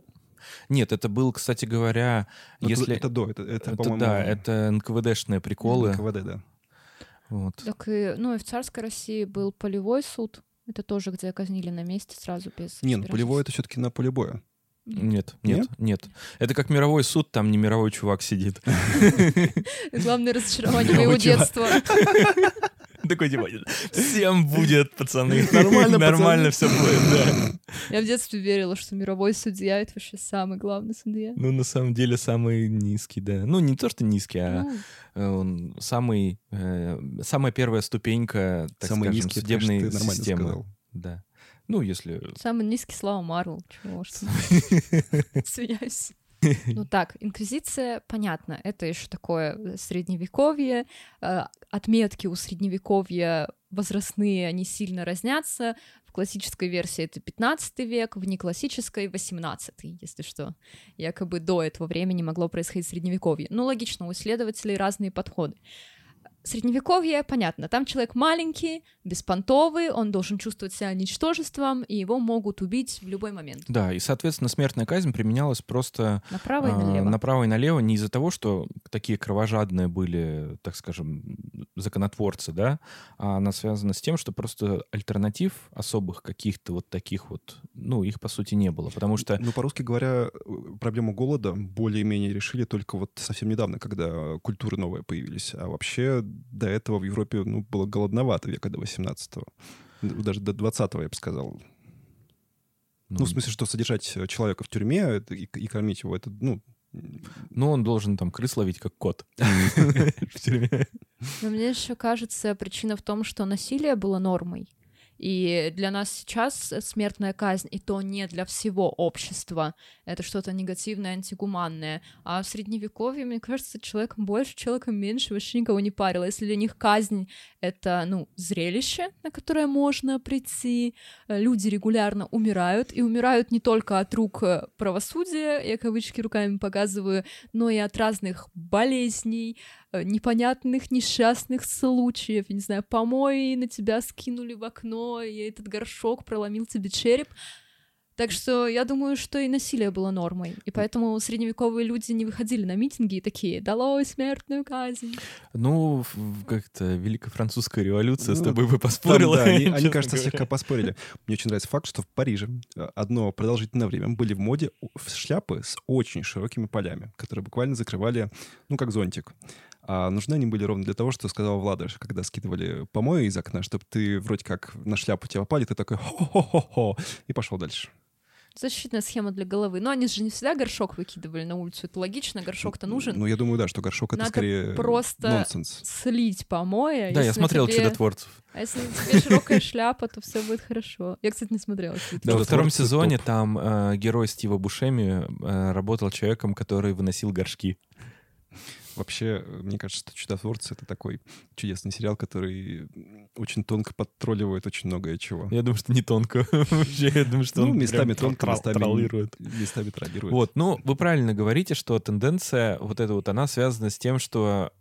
Нет, это был, кстати говоря... Но если это, это до, это, это, это по-моему... Да, это эн ка вэ дэшные приколы. эн ка вэ дэ, да. Вот. Так и, ну, и в царской России был полевой суд. Это тоже, где казнили на месте сразу без... Нет, ну, полевой — это все-таки на поле боя. Нет, нет, нет, нет. Это как мировой суд, там не мировой чувак сидит. Главное разочарование моего детства. Такой типа, всем будет, пацаны. Нормально все будет, да. Я в детстве верила, что мировой судья — это вообще самый главный судья. Ну, на самом деле, самый низкий, да. Ну, не то, что низкий, а он самый, самая первая ступенька, так скажем, судебной системы. Да. Ну, если... Самый низкий слава Марвел. Чего уж. Свиняюсь. Ну так, инквизиция, понятно, это еще такое средневековье. Отметки у средневековья возрастные, они сильно разнятся. В классической версии это пятнадцатый век, в неклассической — восемнадцатый, если что. Якобы до этого времени могло происходить средневековье. Ну, логично, у исследователей разные подходы. Средневековье, понятно, там человек маленький, беспонтовый, он должен чувствовать себя ничтожеством, и его могут убить в любой момент. Да, и, соответственно, смертная казнь применялась просто направо и налево, а, направо и налево не из-за того, что такие кровожадные были, так скажем, законотворцы, да, а она связана с тем, что просто альтернатив особых каких-то вот таких вот, ну, их, по сути, не было, потому что... Ну, по-русски говоря, проблему голода более-менее решили только вот совсем недавно, когда культуры новые появились, а вообще... До этого в Европе ну, было голодновато века до восемнадцатого. Даже до двадцатого, я бы сказал. Ну, ну, в смысле, что содержать человека в тюрьме это, и, и кормить его, это, ну... Ну, он должен там крыс ловить, как кот в тюрьме. Но мне еще кажется, причина в том, что насилие было нормой. И для нас сейчас смертная казнь, и то не для всего общества. Это что-то негативное, антигуманное. А в Средневековье, мне кажется, человеком больше, человеком меньше, вообще никого не парило. Если для них казнь — это, ну, зрелище, на которое можно прийти, люди регулярно умирают, и умирают не только от рук правосудия, я кавычки руками показываю, но и от разных болезней, непонятных несчастных случаев, я не знаю, помои на тебя скинули в окно, и этот горшок проломил тебе череп. Так что я думаю, что и насилие было нормой, и поэтому средневековые люди не выходили на митинги и такие «Долой смертную казнь». Ну, как-то Великая Французская революция ну, с тобой бы поспорила. Там, да, они, они кажется, говоря. слегка поспорили. Мне очень нравится факт, что в Париже одно продолжительное время были в моде шляпы с очень широкими полями, которые буквально закрывали, ну, как зонтик. А нужны они были ровно для того, что сказала Влада, когда скидывали помои из окна, чтобы ты вроде как на шляпу тебя попали, ты такой «хо-хо-хо-хо» и пошел дальше. Защитная схема для головы. Но они же не всегда горшок выкидывали на улицу. Это логично, горшок-то нужен. Ну, я думаю, да, что горшок — это скорее просто нонсенс. Слить помоя. Да, я смотрел тебе... «Чудотворцев». А если тебе широкая шляпа, то все будет хорошо. Я, кстати, не смотрела. Да, во втором сезоне там э, герой Стива Бушеми э, работал человеком, который выносил горшки. Вообще, мне кажется, что «Чудотворцы» — это такой чудесный сериал, который очень тонко подтролливает очень многое чего. Я думаю, что не тонко. Я думаю, что он местами тонко, местами троллирует. Вот, ну, вы правильно говорите, что тенденция вот эта вот, она связана с тем, что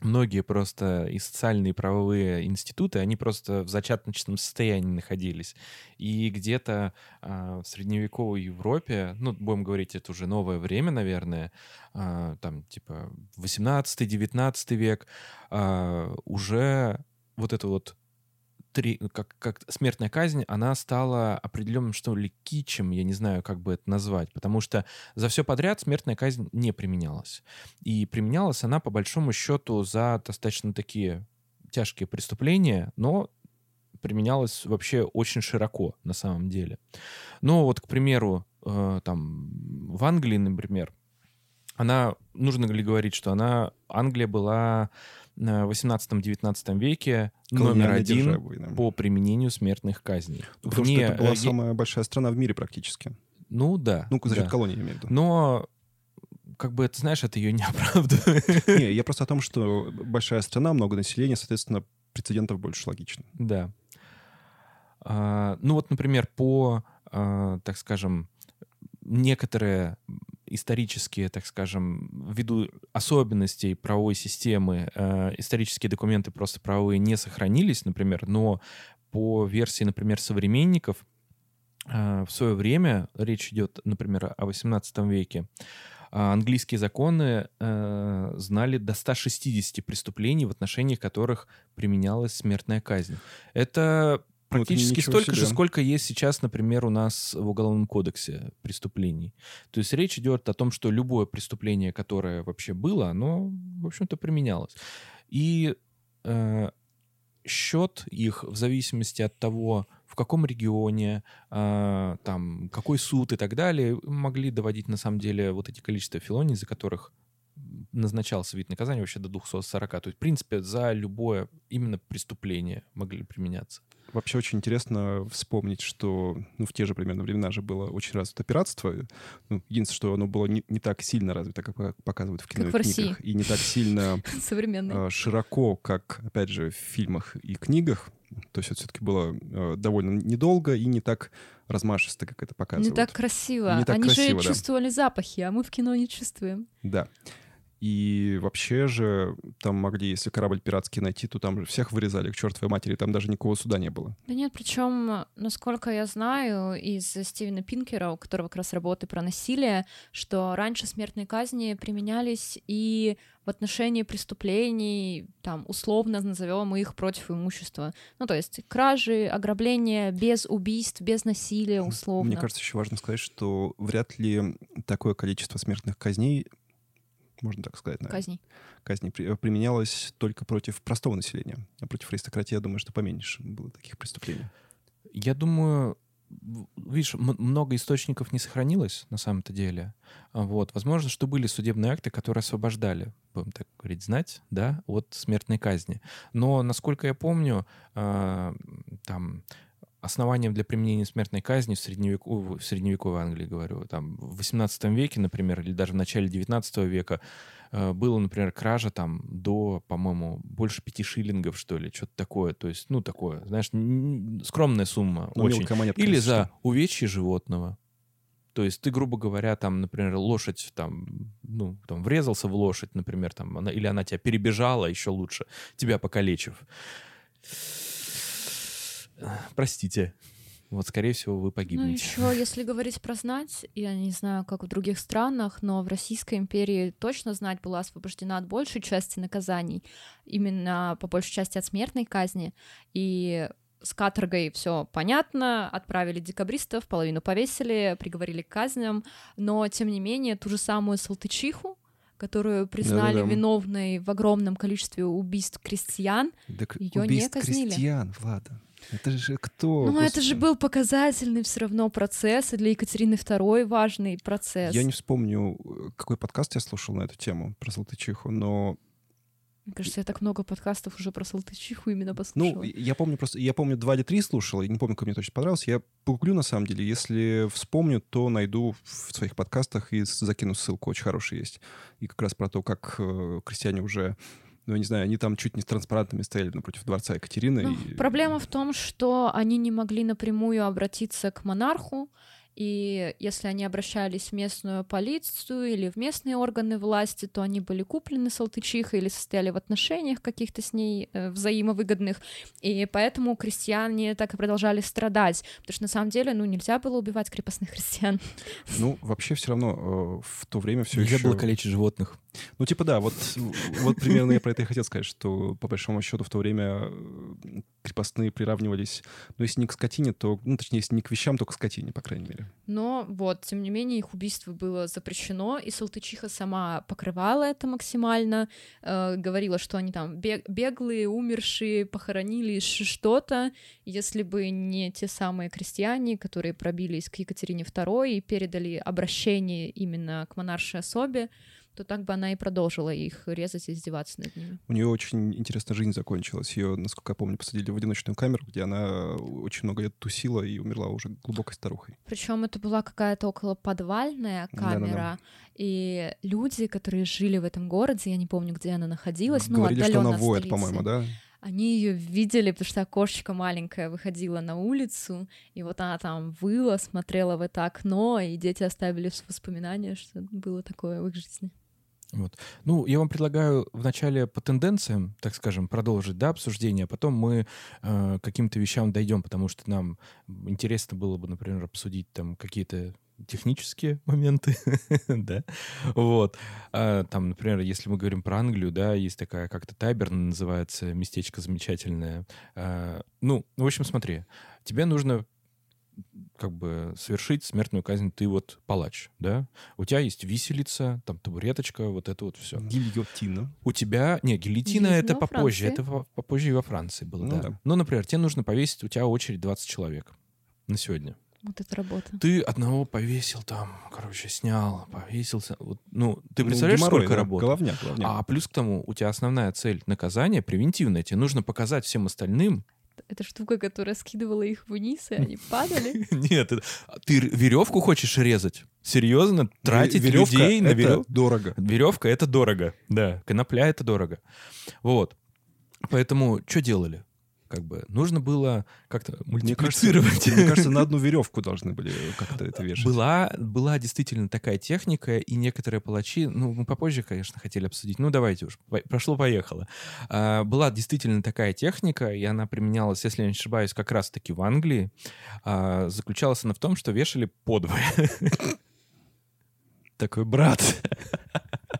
многие просто и социальные, и правовые институты, они просто в зачаточном состоянии находились. И где-то э, в средневековой Европе, ну, будем говорить, это уже новое время, наверное, э, там, типа, восемнадцатый-девятнадцатый век, э, уже вот это вот Три, как, как смертная казнь, она стала определенным, что ли, китчем, я не знаю, как бы это назвать, потому что за все подряд смертная казнь не применялась. И применялась она, по большому счету, за достаточно такие тяжкие преступления, но применялась вообще очень широко, на самом деле. Ну вот, к примеру, э, там, в Англии, например, она, нужно ли говорить, что она, Англия была в восемнадцатом-девятнадцатом веке номер один державой, да, по применению смертных казней. Ну, потому Вне... что это была самая большая страна в мире практически. Ну да. Ну, за счет да. колонии, я имею в виду. Но, как бы, ты знаешь, это ее не оправдывает. Не, я просто о том, что большая страна, много населения, соответственно, прецедентов больше, логично. Да. А, ну вот, например, по, а, так скажем, некоторые исторические, так скажем, ввиду особенностей правовой системы, э, исторические документы просто правовые не сохранились, например, но по версии, например, современников, э, в свое время, речь идет, например, о восемнадцатом веке, английские законы э, знали до ста шестидесяти преступлений, в отношении которых применялась смертная казнь. Это... Практически вот столько себе. же, сколько есть сейчас, например, у нас в Уголовном кодексе преступлений. То есть речь идет о том, что любое преступление, которое вообще было, оно, в общем-то, применялось. И э, счет их в зависимости от того, в каком регионе, э, там, какой суд и так далее, могли доводить, на самом деле, вот эти количества фелоний, за которых назначался вид наказания вообще до двухсот сорока. То есть, в принципе, за любое именно преступление могли применяться. Вообще очень интересно вспомнить, что ну, в те же примерно времена же было очень развито пиратство. Ну, единственное, что оно было не, не так сильно развито, как показывают в кино и книгах. И не так сильно э, широко, как, опять же, в фильмах и книгах. То есть это все-таки было э, довольно недолго и не так размашисто, как это показывают. Не так красиво. Не так Они красиво, же да. чувствовали запахи, а мы в кино не чувствуем. Да. И вообще же там могли, если корабль пиратский найти, то там же всех вырезали к чертовой матери, там даже никакого суда не было. Да нет, причем, насколько я знаю, из Стивена Пинкера, у которого как раз работы про насилие, что раньше смертные казни применялись и в отношении преступлений, там, условно назовем их, против имущества. Ну, то есть кражи, ограбления без убийств, без насилия, условно. Мне кажется, еще важно сказать, что вряд ли такое количество смертных казней, можно так сказать, наверное. Казни. Казни применялась только против простого населения. А против аристократии, я думаю, что поменьше было таких преступлений. Я думаю, видишь, много источников не сохранилось на самом-то деле. Вот. Возможно, что были судебные акты, которые освобождали, будем так говорить, знать, да, от смертной казни. Но, насколько я помню, там... Основанием для применения смертной казни в средневековой, в средневековой Англии, говорю, там, в восемнадцатом веке, например, или даже в начале девятнадцатого века э, была, например, кража там до, по-моему, больше пяти шиллингов, что ли, что-то такое. То есть, ну, такое, знаешь, скромная сумма. Но очень. Монетка, или конечно. За увечье животного. То есть ты, грубо говоря, там, например, лошадь, там, ну, там, врезался в лошадь, например, там, она, или она тебя перебежала, еще лучше, тебя покалечив. Простите. Вот, скорее всего, вы погибнете. Ну, еще, если говорить про знать, я не знаю, как в других странах, но в Российской империи точно знать была освобождена от большей части наказаний, именно по большей части от смертной казни. И с каторгой все понятно, отправили декабристов, половину повесили, приговорили к казням, но, тем не менее, ту же самую салтычиху, которую признали да, да, да. виновной в огромном количестве убийств крестьян, так ее не казнили. Убийств крестьян, Влада. Это же кто? Ну, Господи. Это же был показательный все равно процесс, и для Екатерины второй важный процесс. Я не вспомню, какой подкаст я слушал на эту тему про Салтычиху, но Мне кажется, я так много подкастов уже про Салтычиху именно послушала. Ну, я помню просто, я помню два или три слушал, я не помню, какой мне точно понравился. Я погуглю, на самом деле, если вспомню, то найду в своих подкастах и закину ссылку, очень хорошая есть. И как раз про то, как э, крестьяне уже, ну, я не знаю, они там чуть не с транспарантами стояли напротив дворца Екатерины. Ну, и... Проблема в том, что они не могли напрямую обратиться к монарху, и если они обращались в местную полицию или в местные органы власти, то они были куплены Салтычихой или состояли в отношениях каких-то с ней взаимовыгодных, и поэтому крестьяне так и продолжали страдать, потому что на самом деле, ну, нельзя было убивать крепостных крестьян. Ну, вообще все равно в то время все еще... Нельзя было калечить животных. Ну, типа, да, вот, вот примерно я про это и хотел сказать, что, по большому счету, в то время крепостные приравнивались, ну, если не к скотине, то, ну, точнее, если не к вещам, то к скотине, по крайней мере. Но вот, тем не менее, их убийство было запрещено, и Салтычиха сама покрывала это максимально, э, говорила, что они там бег- беглые, умершие, похоронили что-то, если бы не те самые крестьяне, которые пробились к Екатерине второй и передали обращение именно к монаршей особе, то так бы она и продолжила их резать и издеваться над ними. У нее очень интересная жизнь закончилась. Ее, насколько я помню, посадили в одиночную камеру, где она очень много лет тусила и умерла уже глубокой старухой. Причем это была какая-то околоподвальная камера, да-да-да. И люди, которые жили в этом городе, я не помню, где она находилась, говорили, ну, отдаленно что она воет, в столице, по-моему, да? Они ее видели, потому что окошечко маленькое выходило на улицу, и вот она там выла, смотрела в это окно, и дети оставили воспоминания, что было такое в их жизни. Вот. Ну, я вам предлагаю вначале по тенденциям, так скажем, продолжить, да, обсуждение, а потом мы э, к каким-то вещам дойдем, потому что нам интересно было бы, например, обсудить там какие-то технические моменты, да, вот, а, там, например, если мы говорим про Англию, да, есть такая как-то Таберн называется, местечко замечательное, а, ну, в общем, смотри, тебе нужно как бы совершить смертную казнь, ты вот палач, да? У тебя есть виселица, там табуреточка, вот это вот все. Гильотина. У тебя... Не, гильотина — это попозже. Это попозже и во Франции было, ну, да. да. Ну, например, тебе нужно повесить, у тебя очередь двадцать человек на сегодня. Вот это работа. Ты одного повесил там, короче, снял, повесился. Вот, ну, ты представляешь, ну, геморрой, сколько да? работы? Головня, головня. А плюс к тому, у тебя основная цель наказания, превентивная, тебе нужно показать всем остальным, это штука, которая скидывала их вниз, и они падали. Нет, ты веревку хочешь резать? Серьезно? Тратить людей на веревку? Дорого. Веревка — это дорого, да. Конопля — это дорого. Вот. Поэтому что делали? Как бы нужно было как-то мультиплицировать. Мне кажется, на одну веревку должны были как-то это вешать. Была, была действительно такая техника, и некоторые палачи, ну, мы попозже, конечно, хотели обсудить, ну, давайте уж, прошло-поехало. А, была действительно такая техника, и она применялась, если я не ошибаюсь, как раз-таки в Англии. А, заключалась она в том, что вешали подвое. Такой брат.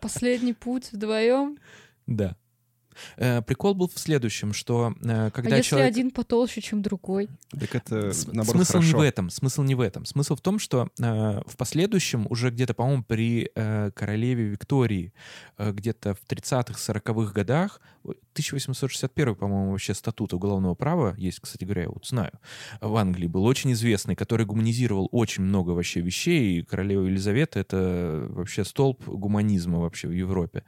Последний путь вдвоем? Да. Прикол был в следующем, что когда человек... А если человек... один потолще, чем другой? Так это, наоборот, смысл хорошо. Не в этом, смысл не в этом. Смысл в том, что э, в последующем, уже где-то, по-моему, при э, королеве Виктории, э, где-то в тридцатых-сороковых годах, тысяча восемьсот шестьдесят первый, по-моему, вообще статут уголовного права, есть, кстати говоря, я вот знаю, в Англии был очень известный, который гуманизировал очень много вообще вещей, и королева Елизавета — это вообще столб гуманизма вообще в Европе.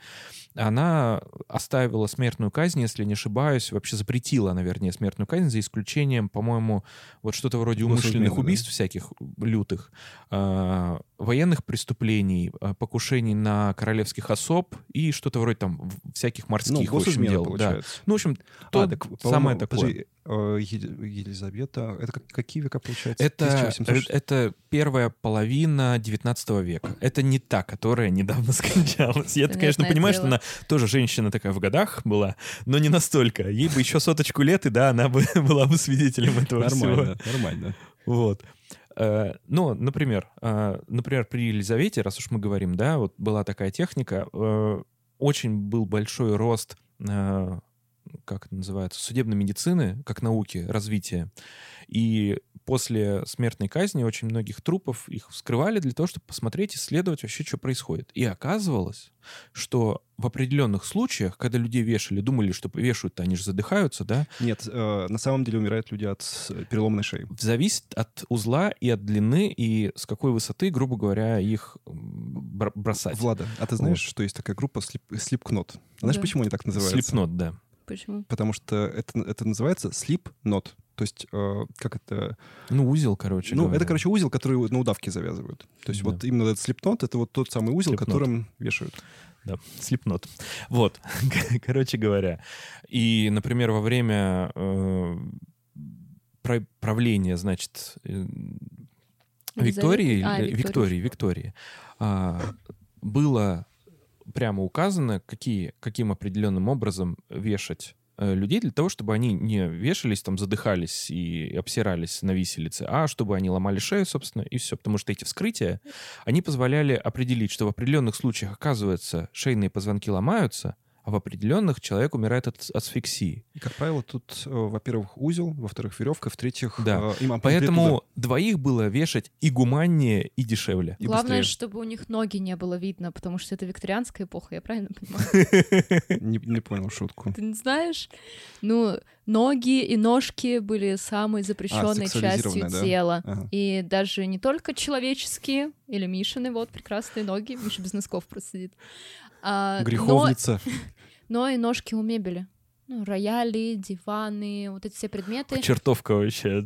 Она оставила смерть смертную казнь, если не ошибаюсь, вообще запретила, наверное, смертную казнь, за исключением, по-моему, вот что-то вроде умышленных убийств, да? Всяких лютых, э, военных преступлений, э, покушений на королевских особ и что-то вроде там всяких морских, ну, в общем, дел. Да. Ну, в общем, то, а, так, самое такое. Подожди, э, Елизавета, это как, какие века, получается? Это, тысяча восемьсот шестидесятые? Это первая половина девятнадцатого века. Это не та, которая недавно скончалась. Я, конечно, понимаю, что она тоже женщина такая в годах была, но не настолько. Ей бы еще соточку лет, и да, она бы была бы свидетелем этого нормально, всего. Нормально, вот. Ну, например, например, при Елизавете, раз уж мы говорим, да, вот была такая техника, очень был большой рост, как это называется, судебной медицины, как науки, развития. И после смертной казни очень многих трупов их вскрывали для того, чтобы посмотреть, исследовать вообще, что происходит. И оказывалось, что в определенных случаях, когда людей вешали, думали, что вешают-то, они же задыхаются, да? Нет, э, на самом деле умирают люди от переломной шеи. Зависит от узла и от длины, и с какой высоты, грубо говоря, их бр- бросать. Влада, а ты знаешь, вот. что есть такая группа Slipknot? Знаешь, да. почему они так называются? Slipknot, да. Почему? Потому что это, это называется Slipknot. То есть, э, как это... Ну, узел, короче. Ну, говоря. это, короче, узел, который на удавки завязывают. То есть, да. вот именно этот слепнот — это вот тот самый узел, Slipknot. которым вешают. Да, слепнот. Вот, короче говоря. И, например, во время э, правления, значит, э, Виктории, а, Виктории, Виктории, Виктории э, было прямо указано, какие, каким определенным образом вешать людей для того, чтобы они не вешались, там, задыхались и обсирались на виселице, а чтобы они ломали шею, собственно, и все. Потому что эти вскрытия, они позволяли определить, что в определенных случаях, оказывается, шейные позвонки ломаются, а в определенных человек умирает от асфиксии. И, как правило, тут, во-первых, узел, во-вторых, веревка, в-третьих... Да, им поэтому двоих было вешать и гуманнее, и дешевле. И главное, быстрее. Чтобы у них ноги не было видно, потому что это викторианская эпоха, я правильно понимаю? Не понял шутку. Ты не знаешь? Ну, ноги и ножки были самой запрещенной частью тела. И даже не только человеческие, или Мишины, вот, прекрасные ноги, Миша без носков просто сидит. А, греховница. Но, но и ножки у мебели. Ну, рояли, диваны, вот эти все предметы. Чертовка вообще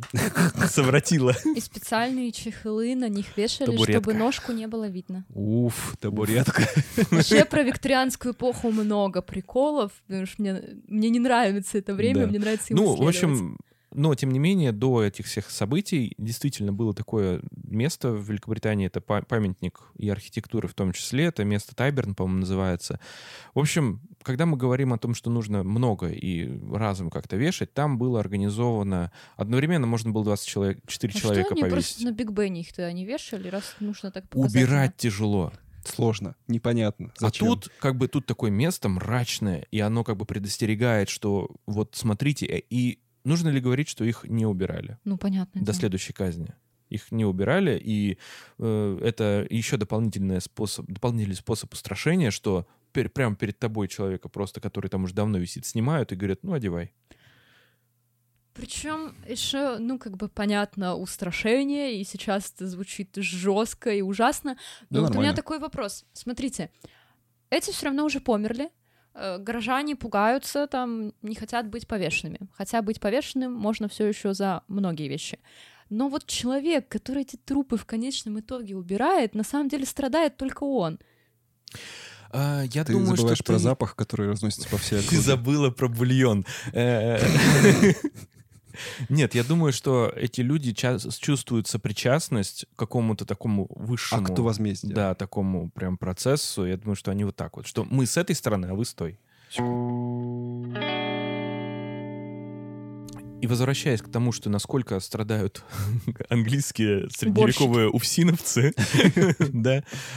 совратила. И специальные чехлы на них вешали, табуретка. Чтобы ножку не было видно. Уф, табуретка. Вообще про викторианскую эпоху много приколов, потому что мне, мне не нравится это время, да. мне нравится его исследовать. Ну, в общем... Но, тем не менее, до этих всех событий действительно было такое место в Великобритании. Это памятник и архитектуры в том числе. Это место Тайберн, по-моему, называется. В общем, когда мы говорим о том, что нужно много и разом как-то вешать, там было организовано... Одновременно можно было двадцать человек, четыре а человека повесить. Что они просто на Биг Бене их-то не вешали, раз нужно так показать? Убирать тяжело. Сложно, непонятно. Зачем? А тут, как бы, тут такое место мрачное, и оно как бы предостерегает, что вот смотрите, и... Нужно ли говорить, что их не убирали? Ну, понятно. До да. следующей казни. Их не убирали, и э, это еще дополнительный способ, дополнительный способ устрашения, что пер, прямо перед тобой человека просто, который там уже давно висит, снимают и говорят, ну, одевай. Причем еще, ну, как бы, понятно, устрашение, и сейчас это звучит жестко и ужасно. Но да, вот у меня такой вопрос. Смотрите, эти все равно уже померли. Горожане пугаются, там, не хотят быть повешенными. Хотя быть повешенным можно все еще за многие вещи. Но вот человек, который эти трупы в конечном итоге убирает, на самом деле страдает только он. А, я ты думаю, забываешь что про ты... запах, который разносится по всей округе. Ты забыла про бульон. Нет, я думаю, что эти люди чувствуют сопричастность к какому-то такому высшему... Акту возмездия. Да, такому прям процессу. Я думаю, что они вот так вот. Что мы с этой стороны, а вы с той. И возвращаясь к тому, что насколько страдают английские средневековые уфсиновцы,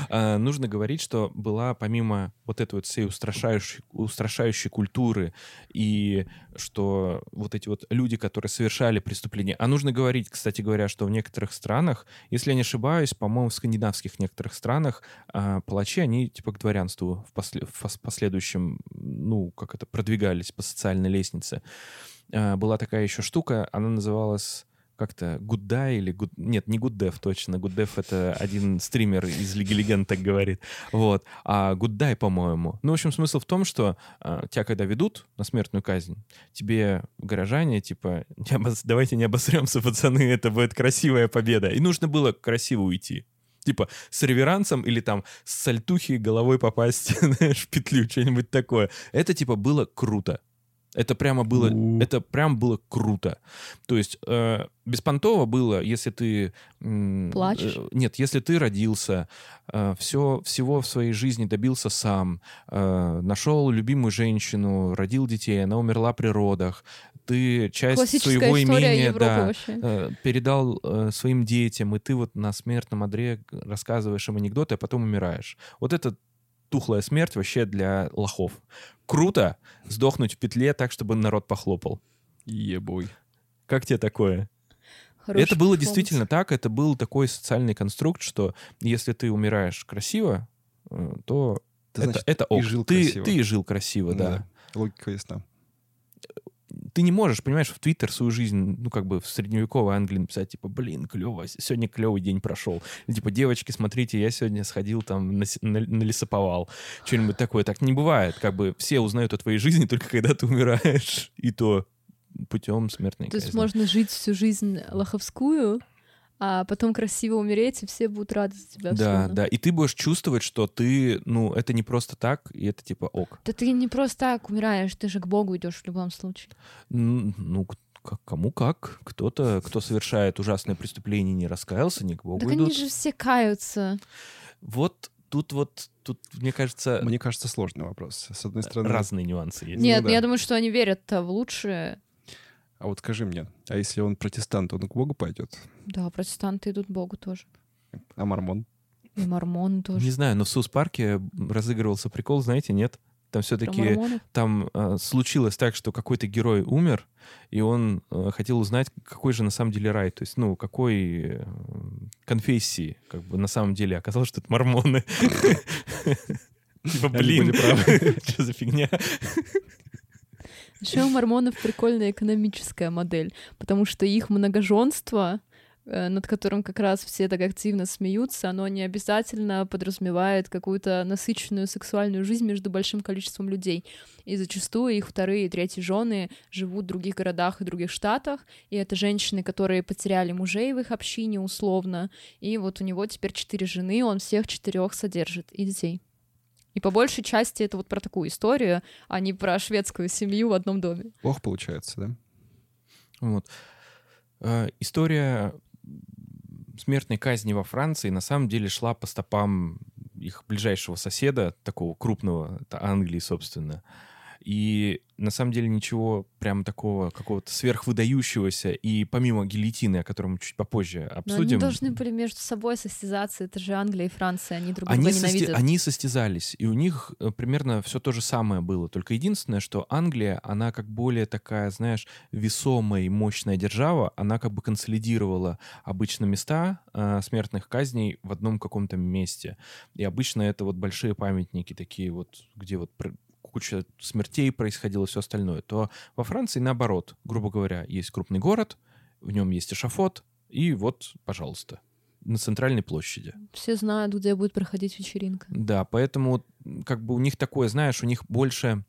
нужно говорить, что была помимо вот этой вот всей устрашающей культуры и что вот эти вот люди, которые совершали преступления, а нужно говорить, кстати говоря, что в некоторых странах, если я не ошибаюсь, по-моему, в скандинавских некоторых странах палачи, они типа к дворянству в последующем, ну, как это, продвигались по социальной лестнице. Была такая еще штука, она называлась как-то Гуддай или... Good... Нет, не Гуддев точно. Гуддев — это один стример из Лиги Легенд так говорит. Вот. А Гуддай, по-моему. Ну, в общем, смысл в том, что а, тебя когда ведут на смертную казнь, тебе горожане типа не обос... «Давайте не обосремся, пацаны, это будет красивая победа». И нужно было красиво уйти. Типа с реверансом или там с сальтухи головой попасть, знаешь, в петлю, что-нибудь такое. Это типа было круто. Это прямо было, У-у-у. это прям было круто. То есть э, беспонтово было, если ты... Э, Плачешь? Э, нет, если ты родился, э, все, всего в своей жизни добился сам, э, нашел любимую женщину, родил детей, она умерла при родах, ты часть своего имения да, э, передал э, своим детям, и ты вот на смертном одре рассказываешь им анекдоты, а потом умираешь. Вот это тухлая смерть вообще для лохов. Круто сдохнуть в петле так, чтобы народ похлопал. Ебой. Как тебе такое? Хороший это было действительно так. Это был такой социальный конструкт, что если ты умираешь красиво, то ты, это, значит, это ок. И жил ты, ты и жил красиво, да. да. Логика ясна. ты не можешь, понимаешь, в Твиттер свою жизнь, ну, как бы в средневековой Англии написать, типа, блин, клево, сегодня клевый день прошел. Типа, девочки, смотрите, я сегодня сходил там на, на, на лесоповал. Что-нибудь такое. Так не бывает. Как бы все узнают о твоей жизни только когда ты умираешь. И то путем смертной казни. То есть можно жить всю жизнь лоховскую, а потом красиво умереть, и все будут рады за тебя. Да, да. И ты будешь чувствовать, что ты, ну, это не просто так, и это типа ок. Да ты не просто так умираешь, ты же к Богу идешь в любом случае. Ну, ну как, кому как. Кто-то, кто совершает ужасное преступление, не раскаялся, не к Богу идут. Так они же все каются. Вот тут вот, тут, мне кажется... Мне кажется, сложный вопрос. С одной стороны... Разные нюансы есть. Нет, ну, да. Я думаю, что они верят в лучшее. А вот скажи мне, а если он протестант, он к Богу пойдет? Да, протестанты идут к Богу тоже. А мормон? И мормон тоже. Не знаю, но в Саус-парке разыгрывался прикол, знаете, нет? Там все-таки там а, случилось так, что какой-то герой умер, и он а, хотел узнать, какой же на самом деле рай, то есть, ну, какой конфессии, как бы на самом деле оказалось, что это мормоны. Типа, блин, что за фигня? Еще у мормонов прикольная экономическая модель, потому что их многоженство, над которым как раз все так активно смеются, оно не обязательно подразумевает какую-то насыщенную сексуальную жизнь между большим количеством людей. И зачастую их вторые и третьи жены живут в других городах и других штатах, и это женщины, которые потеряли мужей в их общине условно, и вот у него теперь четыре жены, он всех четырех содержит, и детей. И по большей части это вот про такую историю, а не про шведскую семью в одном доме. Плохо получается, да? Вот. Э, история смертной казни во Франции на самом деле шла по стопам их ближайшего соседа, такого крупного, это Англии, собственно. И на самом деле ничего прям такого какого-то сверхвыдающегося. И помимо гильотины, о котором мы чуть попозже обсудим... Но они должны были между собой состязаться. Это же Англия и Франция, они друг друга они ненавидят. Сости... Они состязались, и у них примерно все то же самое было. Только единственное, что Англия, она как более такая, знаешь, весомая и мощная держава, она как бы консолидировала обычно места э, смертных казней в одном каком-то месте. И обычно это вот большие памятники такие вот, где вот... куча смертей происходило, все остальное, то во Франции наоборот. Грубо говоря, есть крупный город, в нем есть эшафот, и вот, пожалуйста, на центральной площади. Все знают, где будет проходить вечеринка. Да, поэтому как бы у них такое, знаешь, у них больше,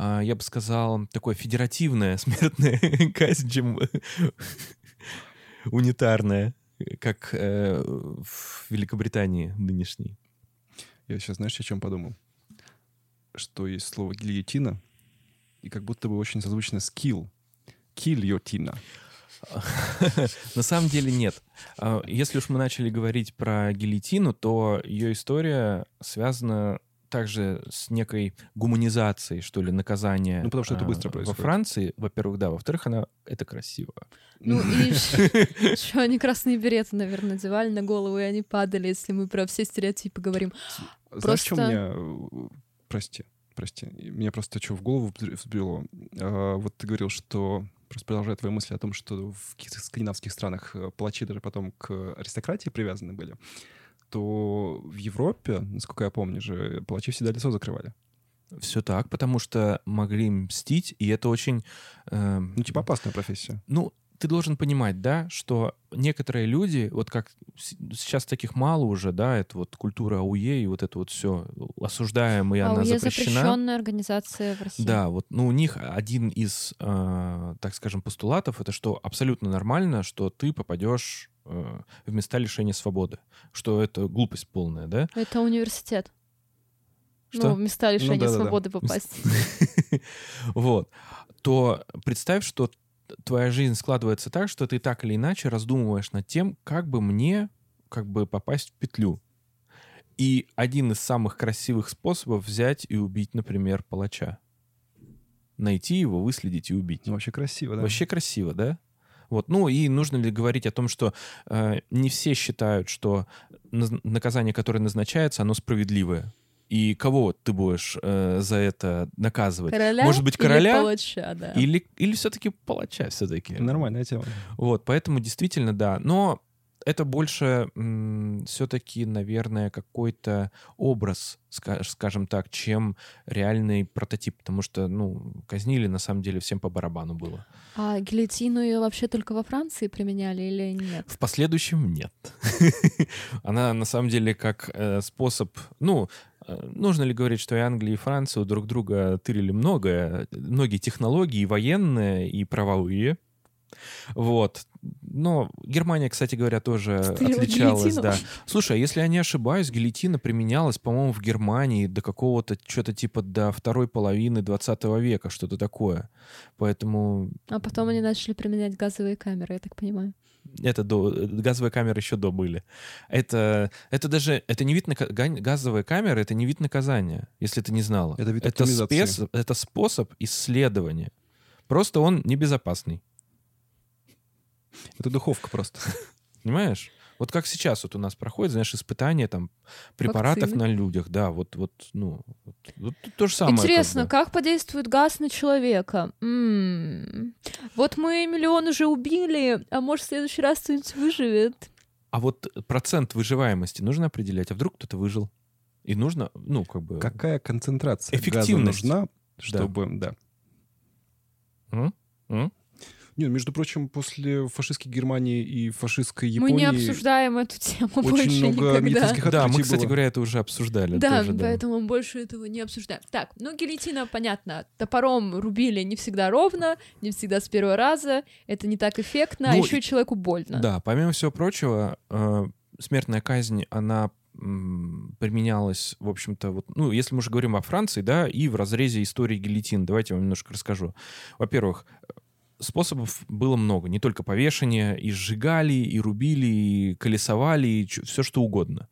я бы сказал, такое федеративное смертное казнь, чем унитарное, как в Великобритании нынешней. Я сейчас, знаешь, о чем подумал? Что есть слово гильотина, и как будто бы очень созвучно с килл. Кильотина. На самом деле нет. Если уж мы начали говорить про гильотину, то ее история связана также с некой гуманизацией, что ли, наказания. Ну, потому что это быстро происходит. Во Франции, во-первых, да. Во-вторых, она... это красиво. Ну, и еще они красные береты, наверное, надевали на голову, и они падали, если мы про все стереотипы говорим. Знаешь, что у меня... Прости, прости. Мне просто что в голову взбрело. А, вот ты говорил, что... Просто продолжая твои мысли о том, что в каких-то скандинавских странах палачи даже потом к аристократии привязаны были, то в Европе, насколько я помню же, палачи всегда лицо закрывали. Все так, потому что могли мстить, и это очень... Э... Ну, типа опасная профессия. Ну, ты должен понимать, да, что некоторые люди, вот как сейчас таких мало уже, да, это вот культура АУЕ и вот это вот все осуждаемое, она запрещена. АУЕ запрещенная организация в России. Да, вот, ну, у них один из, э, так скажем, постулатов, это что абсолютно нормально, что ты попадешь э, в места лишения свободы, что это глупость полная, да? Это университет. Что? Ну, в места лишения ну, да, свободы да, да. попасть. Вот. То представь, что твоя жизнь складывается так, что ты так или иначе раздумываешь над тем, как бы мне как бы попасть в петлю. И один из самых красивых способов взять и убить, например, палача. Найти его, выследить и убить. Ну, вообще красиво, да? Вообще красиво, да? Вот. Ну и нужно ли говорить о том, что э, не все считают, что наказание, которое назначается, оно справедливое. И кого ты будешь э, за это наказывать? Короля? Может быть, короля? Или палача, да. Или, или все-таки палача все-таки. Нормальная тема. Вот, поэтому действительно, да. Но это больше м- все-таки, наверное, какой-то образ, ска- скажем так, чем реальный прототип, потому что, ну, казнили, на самом деле, всем по барабану было. А гильотину ее вообще только во Франции применяли или нет? В последующем нет. Она, на самом деле, как способ, ну... Нужно ли говорить, что и Англия, и Франция друг друга тырили многое, многие технологии, и военные, и правовые. Вот. Но Германия, кстати говоря, тоже стырила, отличалась. Да. Слушай, если я не ошибаюсь, гильотина применялась, по-моему, в Германии до какого-то, что-то типа до второй половины двадцатого века, что-то такое. Поэтому... А потом они начали применять газовые камеры, я так понимаю. Это до, газовые камеры еще до были. Это, это даже это не вид на газовые камеры, это не вид наказания, если ты не знала. Это вид оптимизации. Это, спец, это способ исследования. Просто он небезопасный. Это духовка просто. Понимаешь? Вот как сейчас вот у нас проходит, знаешь, испытания там препаратов вакцины на людях, да, вот, вот, ну, вот, то же самое. Интересно, как, как подействует газ на человека? М-м-м. Вот мы миллион уже убили, а может в следующий раз кто-нибудь выживет? А вот процент выживаемости нужно определять, а вдруг кто-то выжил? И нужно, ну, как бы... Какая концентрация газа нужна, чтобы... Да. М? М? Нет, между прочим, после фашистской Германии и фашистской Японии... Мы не обсуждаем эту тему больше никогда. Очень много медицинских открытий было. Да, мы, кстати говоря, это уже обсуждали. Да, тоже, поэтому да. больше этого не обсуждаем. Так, ну гильотина, понятно, топором рубили не всегда ровно, не всегда с первого раза, это не так эффектно, ну, а еще и человеку больно. Да, помимо всего прочего, э, смертная казнь, она применялось, в общем-то, вот, ну, если мы уже говорим о Франции, да, и в разрезе истории гильотин. Давайте я вам немножко расскажу. Во-первых, способов было много. Не только повешение, и сжигали, и рубили, и колесовали, и ч- все что угодно.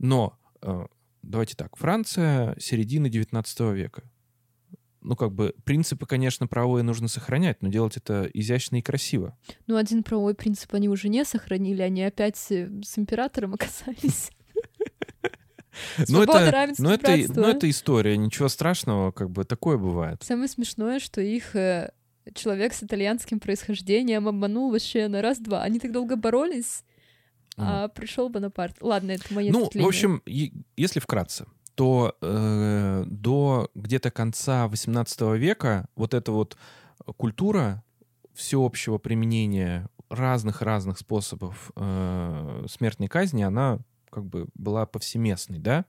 Но, э, давайте так, Франция, середина девятнадцатого века. Ну, как бы, принципы, конечно, правовые нужно сохранять, но делать это изящно и красиво. Ну, один правовой принцип они уже не сохранили, они опять с императором оказались. Но это, но, это, но это история, ничего страшного, как бы, такое бывает. Самое смешное, что их... Человек с итальянским происхождением обманул вообще на раз-два. Они так долго боролись, а, а пришел Бонапарт. Ладно, это моя Ну, впечатление. В общем, е- если вкратце, то э- до где-то конца восемнадцатого века вот эта вот культура всеобщего применения разных-разных способов э- смертной казни, она... как бы была повсеместной, да.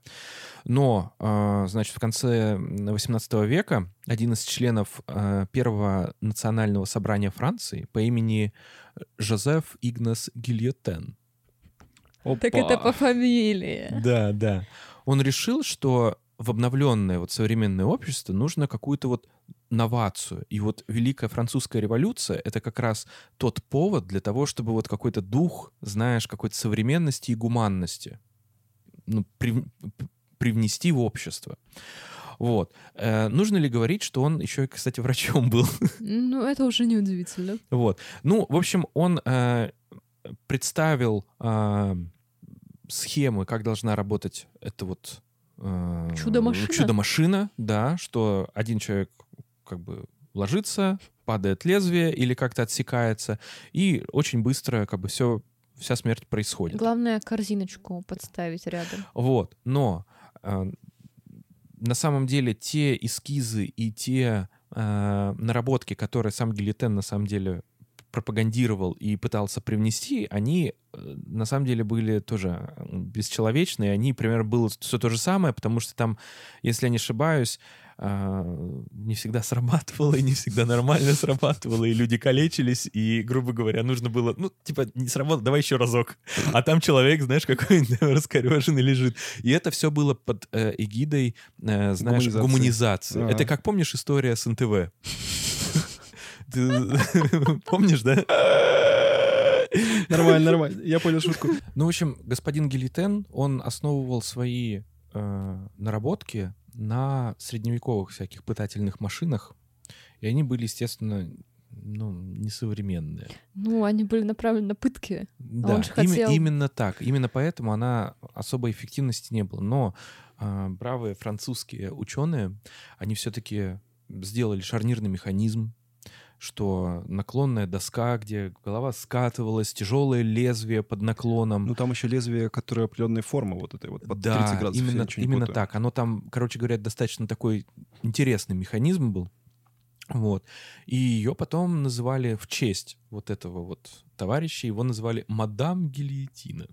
Но, э, значит, в конце восемнадцатого века один из членов э, Первого национального собрания Франции по имени Жозеф Игнас Гильотен. Опа. Так это по фамилии. Да, да. Он решил, что в обновленное вот современное общество нужно какую-то вот новацию. И вот Великая Французская революция — это как раз тот повод для того, чтобы вот какой-то дух, знаешь, какой-то современности и гуманности, ну, при, привнести в общество. Вот. Э, нужно ли говорить, что он еще, кстати, врачом был? Ну, это уже неудивительно. Вот. Ну, в общем, он э, представил э, схемы, как должна работать эта вот э, чудо-машина. Чудо-машина, да, что один человек как бы ложится, падает лезвие или как-то отсекается, и очень быстро как бы все, вся смерть происходит. Главное, корзиночку подставить рядом. Вот, но э, на самом деле те эскизы и те э, наработки, которые сам Гильотен на самом деле пропагандировал и пытался привнести, они на самом деле были тоже бесчеловечные. Они, например, было все то же самое, потому что там, если я не ошибаюсь, не всегда срабатывало, и не всегда нормально срабатывало, и люди калечились, и, грубо говоря, нужно было, ну, типа, не сработало, давай еще разок. А там человек, знаешь, какой-нибудь раскореженный лежит. И это все было под эгидой, знаешь, гуманизации. гуманизации. А-а-а. Это, как помнишь, история с эн тэ вэ? Ты помнишь, да? Нормально, нормально. Я понял шутку. Ну, в общем, господин Гильотен, он основывал свои э, наработки на средневековых всяких пытательных машинах. И они были, естественно, ну, несовременные. Ну, они были направлены на пытки. Да, а он же хотел... им, именно так. Именно поэтому она особой эффективности не было. Но э, бравые французские ученые, они все-таки сделали шарнирный механизм, что наклонная доска, где голова скатывалась, тяжелое лезвие под наклоном. Ну, там еще лезвие, которое определенной формы, вот этой вот, под да, тридцать градусов. Именно, именно так. Оно там, короче говоря, достаточно такой интересный механизм был. Вот. И ее потом называли в честь вот этого вот товарища, его называли «Мадам Гильотина».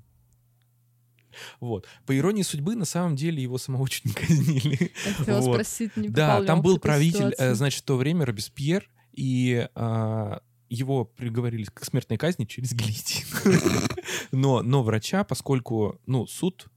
Вот. По иронии судьбы, на самом деле, его самого чуть не казнили. Хотела вот. спросить, не попал Да, там был правитель, ситуации. значит, в то время Робеспьер, и а, его приговорили к смертной казни через гильотину. но, но врача, поскольку ну, суд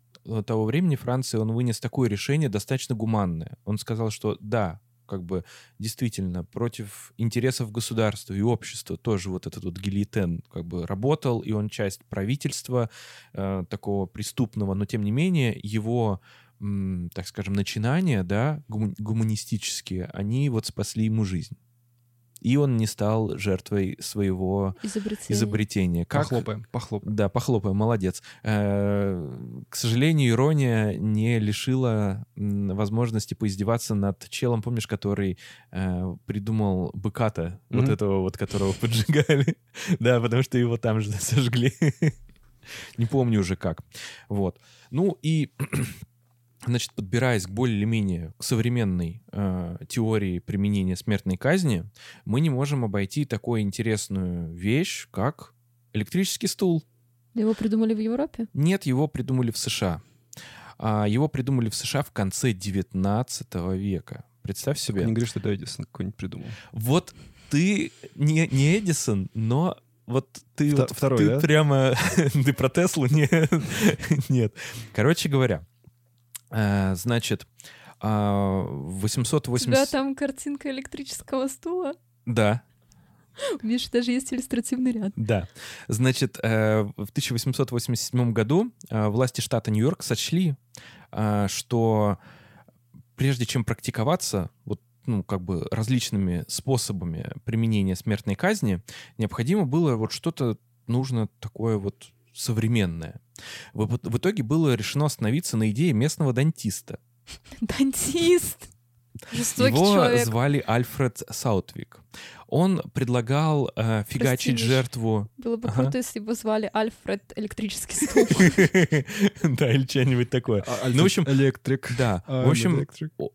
того времени Франции, он вынес такое решение достаточно гуманное. Он сказал, что да, как бы действительно против интересов государства и общества тоже вот этот вот гильотен как бы работал, и он часть правительства э, такого преступного, но тем не менее его, м, так скажем, начинания, да, гум- гуманистические, они вот спасли ему жизнь. И он не стал жертвой своего изобретения. изобретения. Как... Похлопаем, похлопаем. Да, похлопаем, молодец. К сожалению, ирония не лишила возможности поиздеваться над челом, помнишь, который придумал быката, mm-hmm. вот этого вот, которого поджигали. Да, потому что его там же сожгли. Не помню уже как. Вот. Ну и... Значит, подбираясь к более-менее к современной э, теории применения смертной казни, мы не можем обойти такую интересную вещь, как электрический стул. Его придумали в Европе? Нет, его придумали в США. А, его придумали в США в конце девятнадцатого века. Представь себе. Только не говори, что это Эдисон какой-нибудь придумал. Вот ты не, не Эдисон, но... Вот ты, Вто- вот, второй, ты да? прямо... ты про Теслу? Нет. Нет. Короче говоря, значит, восемьсот восемьдесят... У тебя там картинка электрического стула? Да. У Миши даже есть иллюстративный ряд. Да. Значит, в тысяча восемьсот восемьдесят седьмом году власти штата Нью-Йорк сочли, что прежде чем практиковаться вот, ну, как бы различными способами применения смертной казни, необходимо было вот что-то нужно такое вот современное. В, в итоге было решено остановиться на идее местного дантиста. Дантист! Жестокий Его человек. Его звали Альфред Саутвик. Он предлагал э, фигачить Прости, жертву... Было бы ага. круто, если бы звали Альфред Электрический стул. Да, или что-нибудь такое. Электрик. Да. В общем,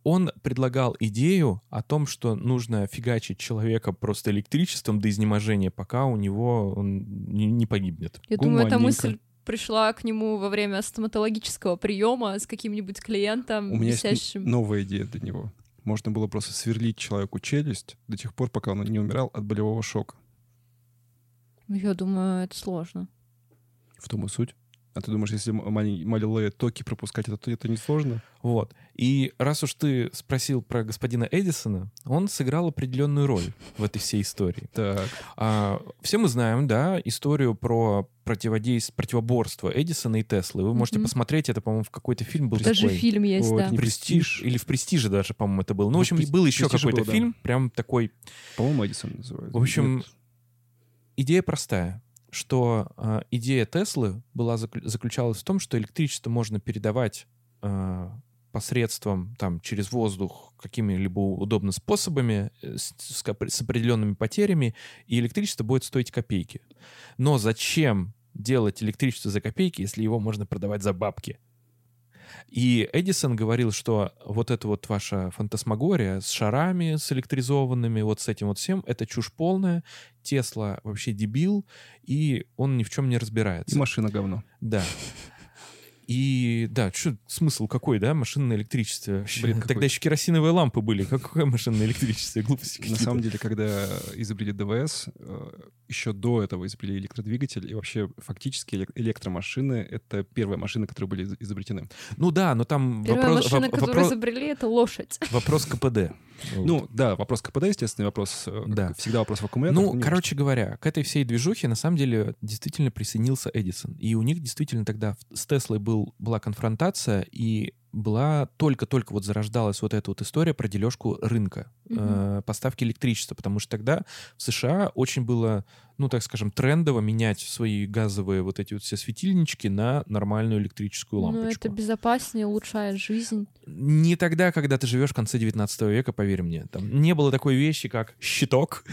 он предлагал идею о том, что нужно фигачить человека просто электричеством до изнеможения, пока у него он не погибнет. Я думаю, эта мысль... пришла к нему во время стоматологического приема с каким-нибудь клиентом. У меня висящим. Есть новая идея для него. Можно было просто сверлить человеку челюсть до тех пор, пока он не умирал от болевого шока. Я думаю, это сложно. В том и суть. А ты думаешь, если малые токи пропускать, это, это не сложно? Вот. И раз уж ты спросил про господина Эдисона, он сыграл определенную роль в этой всей истории. Так. А, все мы знаем, да, историю про противодействие, противоборство Эдисона и Теслы. Вы можете mm-hmm. посмотреть, это, по-моему, в какой-то фильм был. Даже такой. фильм есть, вот, да. «Престиж». Или в «Престиже» даже, по-моему, это был. Ну, в общем, был еще Престиж какой-то был, фильм, да. прям такой... По-моему, Эдисон называется. В общем, Нет. идея простая. Что э, идея Теслы была, заключалась в том, что электричество можно передавать э, посредством, там, через воздух, какими-либо удобными способами, с, с, с определенными потерями, и электричество будет стоить копейки. Но зачем делать электричество за копейки, если его можно продавать за бабки? И Эдисон говорил, что вот эта вот ваша фантасмагория с шарами, с электризованными, вот с этим вот всем, это чушь полная, Тесла вообще дебил, и он ни в чем не разбирается. И машина говно. Да. И да, что, смысл какой, да, машинное электричество? Блин, тогда какой? Еще керосиновые лампы были. Какое машинное электричество? Глупости какие-то. На самом деле, когда изобрели ДВС, еще до этого изобрели электродвигатель, и вообще фактически электромашины — это первые машины, которые были изобретены. Ну да, но там первая вопрос... Первая машина, воп- которую вопрос... изобрели, это лошадь. Вопрос КПД. Вот. Ну да, вопрос КПД, естественный вопрос. Да. Всегда вопрос в аккумуляторах. Ну, короче важно. говоря, к этой всей движухе на самом деле действительно присоединился Эдисон. И у них действительно тогда с Теслой был, была конфронтация, и была только-только вот зарождалась вот эта вот история про дележку рынка, угу. э, поставки электричества. Потому что тогда в США очень было ну, так скажем, трендово менять свои газовые вот эти вот все светильнички на нормальную электрическую лампочку. Ну, это безопаснее, улучшает жизнь. Не тогда, когда ты живешь в конце девятнадцатого века, поверь мне. Там не было такой вещи, как щиток.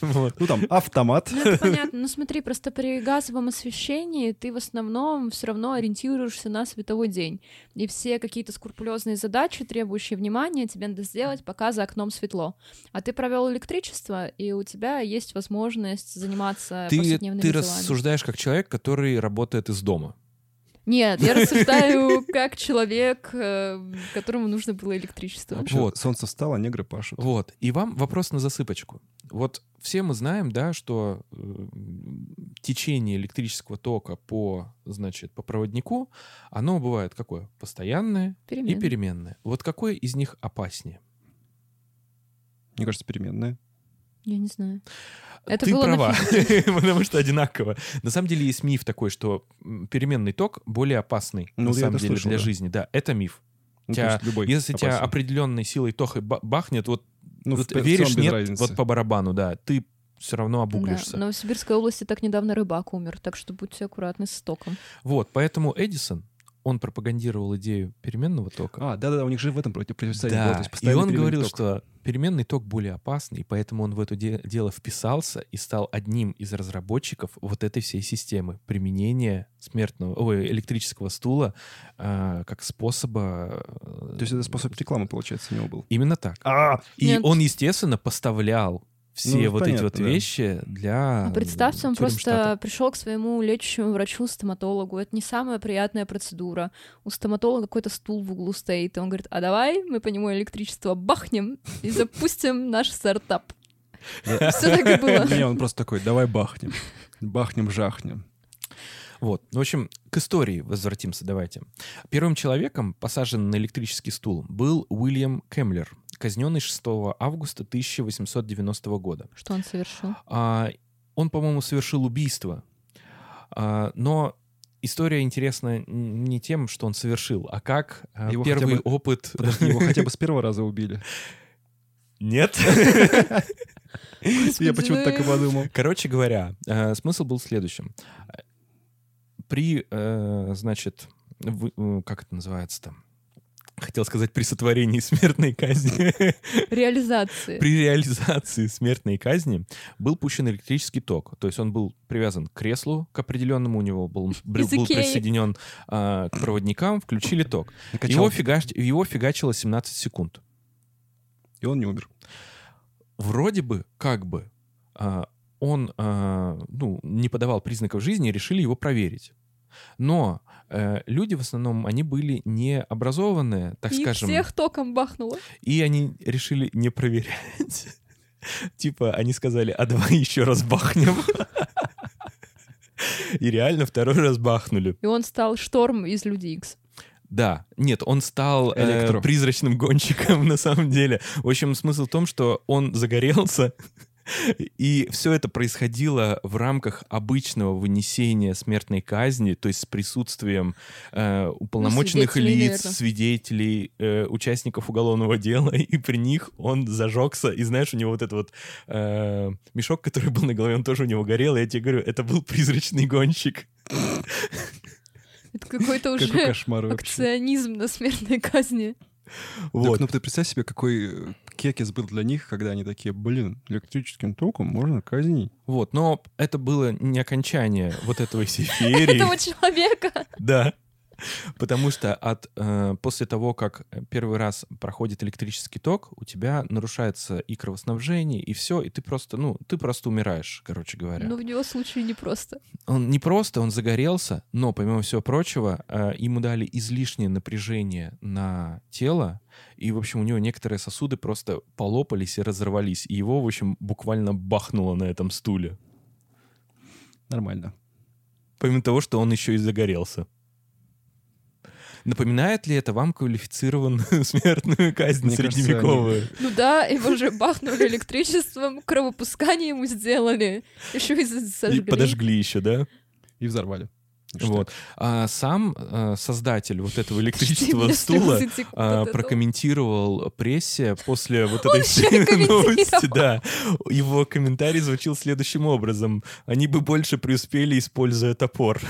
Ну, там, автомат. Ну, это понятно. Ну, смотри, просто при газовом освещении ты в основном все равно ориентируешься на световой день. И все какие-то скрупулезные задачи, требующие внимания, тебе надо сделать, пока за окном светло. А ты провел электричество, и у тебя есть возможность заниматься ты, повседневными ты делами. Ты рассуждаешь как человек, который работает из дома. Нет, я рассуждаю как человек, которому нужно было электричество. Вообще, вот. Солнце встало, негры пашут. Вот. И вам вопрос на засыпочку. Вот все мы знаем, да, что э, течение электрического тока по, значит, по проводнику, оно бывает какое? Постоянное переменное. И переменное. Вот какое из них опаснее? Мне кажется, переменное. Я не знаю. Это ты было права, потому что одинаково. На самом деле есть миф такой, что переменный ток более опасный, ну, на самом деле, слышал, для да. жизни. Да, это миф. Ну, тебя, если опасен. Тебя определенной силой тока бахнет, вот, ну, вот веришь, нет, разницы. Вот по барабану, да, ты все равно обуглишься. Да. В Новосибирской области так недавно рыбак умер, так что будьте аккуратны с током. Вот, поэтому Эдисон, он пропагандировал идею переменного тока. А, да-да-да, у них же в этом противостояние было. То есть и он говорил, ток. Что переменный ток более опасный, и поэтому он в это де- дело вписался и стал одним из разработчиков вот этой всей системы применения смертного, ой, электрического стула э, как способа... Э, То есть это способ рекламы, получается, у него был? Именно так. А-а-а! И Нет. он, естественно, поставлял все ну, вот понятно, эти вот да. вещи для... А представьте, он просто штата. Пришел к своему лечащему врачу-стоматологу. Это не самая приятная процедура. У стоматолога какой-то стул в углу стоит. И он говорит, а давай мы по нему электричество бахнем и запустим наш стартап. Все так и было. Не, он просто такой, давай бахнем. Бахнем-жахнем. Вот. В общем, к истории возвратимся давайте. Первым человеком, посаженным на электрический стул, был Уильям Кемлер, казненный шестого августа тысяча восемьсот девяностого года. Что он совершил? А, он, по-моему, совершил убийство. А, но история интересна не тем, что он совершил, а как его первый бы... опыт... Подожди, его хотя бы с первого раза убили? Нет. Я почему-то так и подумал. Короче говоря, смысл был в следующем. При, значит, как это называется-то? Хотел сказать, при сотворении смертной казни. Реализации. При реализации смертной казни был пущен электрический ток. То есть он был привязан к креслу, к определенному, у него был, был присоединен а, к проводникам, включили ток. Его, фигач, его фигачило семнадцать секунд. И он не умер. Вроде бы, как бы, а, он а, ну, не подавал признаков жизни, и решили его проверить. Но э, люди в основном, они были необразованные, так и скажем. И всех током бахнуло. И они решили не проверять. Типа они сказали, а давай еще раз бахнем. И реально второй раз бахнули. И он стал Шторм из Люди Икс. Да, нет, он стал э, призрачным гонщиком на самом деле. В общем, смысл в том, что он загорелся. И все это происходило в рамках обычного вынесения смертной казни, то есть с присутствием э, уполномоченных ну, свидетелей, лиц, наверное. свидетелей, э, участников уголовного дела, и при них он зажегся. И знаешь, у него вот этот вот э, мешок, который был на голове, он тоже у него горел. И я тебе говорю, это был призрачный гонщик. Это какой-то уже акционизм на смертной казни. Вот. Так, ну ты представь себе, какой кекис был для них, когда они такие, блин, электрическим током можно казнить. Вот, но это было не окончание вот этого всей феерии. Этого человека. Да, потому что от, э, после того, как первый раз проходит электрический ток, у тебя нарушается и кровоснабжение, и все, и ты просто, ну, ты просто умираешь, короче говоря. Ну, в его случае не просто. Он не просто, он загорелся, но, помимо всего прочего, э, ему дали излишнее напряжение на тело, и, в общем, у него некоторые сосуды просто полопались и разорвались, и его, в общем, буквально бахнуло на этом стуле. Нормально. Помимо того, что он еще и загорелся. Напоминает ли это вам квалифицированную смертную казнь Мне средневековую? Кажется, они... Ну да, его же бахнули электричеством, кровопускание ему сделали, еще и зажгли. И подожгли еще, да? И взорвали. Вот. А сам а, создатель вот этого электрического стула а, прокомментировал прессе после вот этой всей новости. Да. Его комментарий звучил следующим образом. Они бы больше преуспели, используя топор.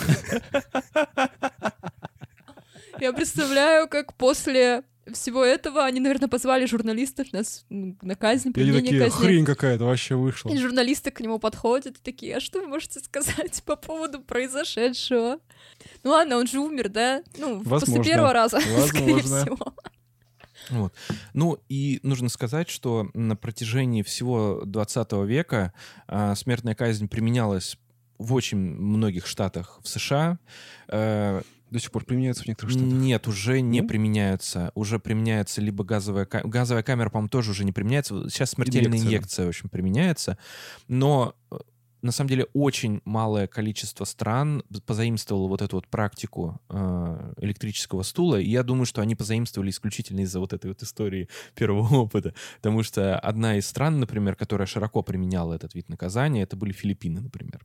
Я представляю, как после всего этого они, наверное, позвали журналистов нас на казнь, применение казни. Или такие, хрень какая-то вообще вышла. И журналисты к нему подходят и такие, а что вы можете сказать по поводу произошедшего? Ну ладно, он же умер, да? Ну, возможно. После первого раза, возможно. Скорее всего. Вот. Ну и нужно сказать, что на протяжении всего двадцатого века э, смертная казнь применялась в очень многих штатах в США, э, до сих пор применяются в некоторых штатах? Нет, уже не ну? применяются. Уже применяется либо газовая камера. Газовая камера, по-моему, тоже уже не применяется. Сейчас смертельная инъекция, инъекция да. в общем, применяется. Но, на самом деле, очень малое количество стран позаимствовало вот эту вот практику э, электрического стула. И я думаю, что они позаимствовали исключительно из-за вот этой вот истории первого опыта. Потому что одна из стран, например, которая широко применяла этот вид наказания, это были Филиппины, например.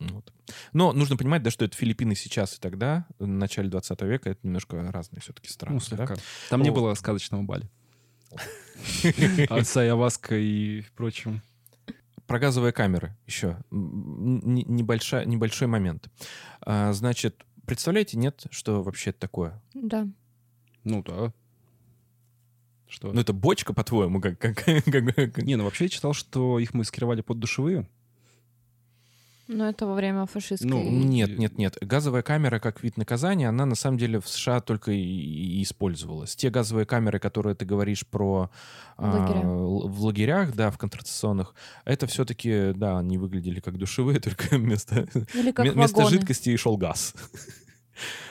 Вот. Но нужно понимать, да, что это Филиппины сейчас и тогда, в начале двадцатого века, это немножко разные все-таки страны. Ну, да? Там О. не было сказочного Бали. Отца Яваска и прочим. Про газовые камеры еще. Небольшой момент. Значит, представляете, нет, что вообще это такое? Да. Ну да. Что? Ну это бочка, по-твоему? Не, ну вообще я читал, что их маскировали под душевые. Но это во время фашистской... Ну, нет, нет, нет. Газовая камера как вид наказания, она на самом деле в США только и использовалась. Те газовые камеры, которые ты говоришь про... Лагеря. Э, в лагерях, да, в контрацепционных, это все-таки, да, они выглядели как душевые, только вместо, вместо жидкости шел газ.